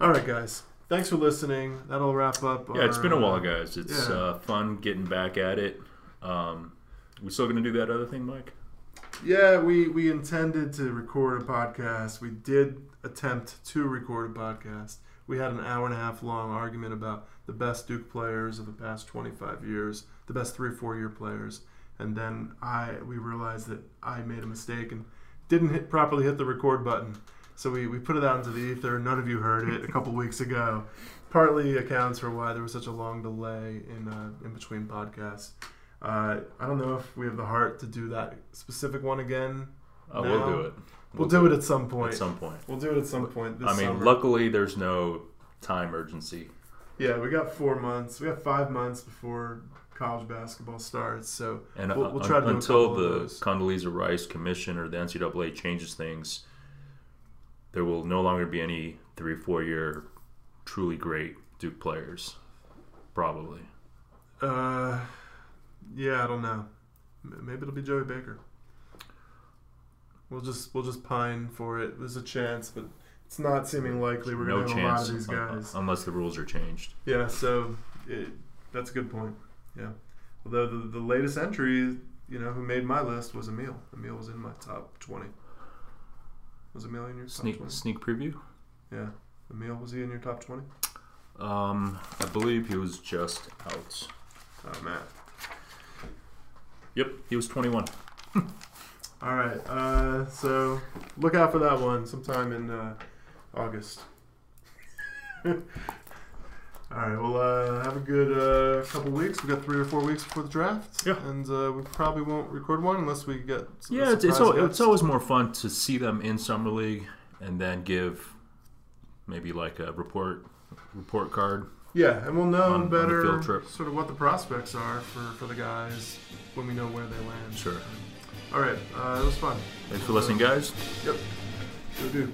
All right, guys. Thanks for listening. That'll wrap up. Yeah, it's been a while, guys. It's fun getting back at it. We still going to do that other thing, Mike? Yeah, we intended to record a podcast. We did attempt to record a podcast. We had an hour-and-a-half-long argument about the best Duke players of the past 25 years, the best 3-4-year players, and then we realized that I made a mistake and didn't properly hit the record button. So we put it out into the ether. None of you heard it a couple weeks ago. Partly accounts for why there was such a long delay in between podcasts. I don't know if we have the heart to do that specific one again. We'll do it. We'll do it at some point. We'll do it at some point this summer. I mean, luckily there's no time urgency. Yeah, we got 4 months. We got 5 months before college basketball starts. So we'll try to do until the Condoleezza Rice Commission or the NCAA changes things. There will no longer be any 3-4 year truly great Duke players, probably. Yeah, I don't know. Maybe it'll be Joey Baker. We'll just pine for it. There's a chance, but it's not seeming likely we're going to have a lot of these guys. Unless the rules are changed. Yeah, so that's a good point. Yeah. Although the latest entry, who made my list was Emile. Emile was in my top 20. Was Emile in your top 20? Sneak preview? Yeah. Emile, was he in your top 20? I believe he was just out. Oh, man. Yep, he was 21. All right, so look out for that one sometime in August. All right, well, have a good couple weeks. We've got 3 or 4 weeks before the draft. Yeah. And we probably won't record one unless we get some surprise guests. It's always more fun to see them in Summer League and then give maybe like a report card. Yeah, and we'll know better sort of what the prospects are for the guys when we know where they land. Sure. All right, it was fun. Thanks for listening, guys. Yep. Go Duke.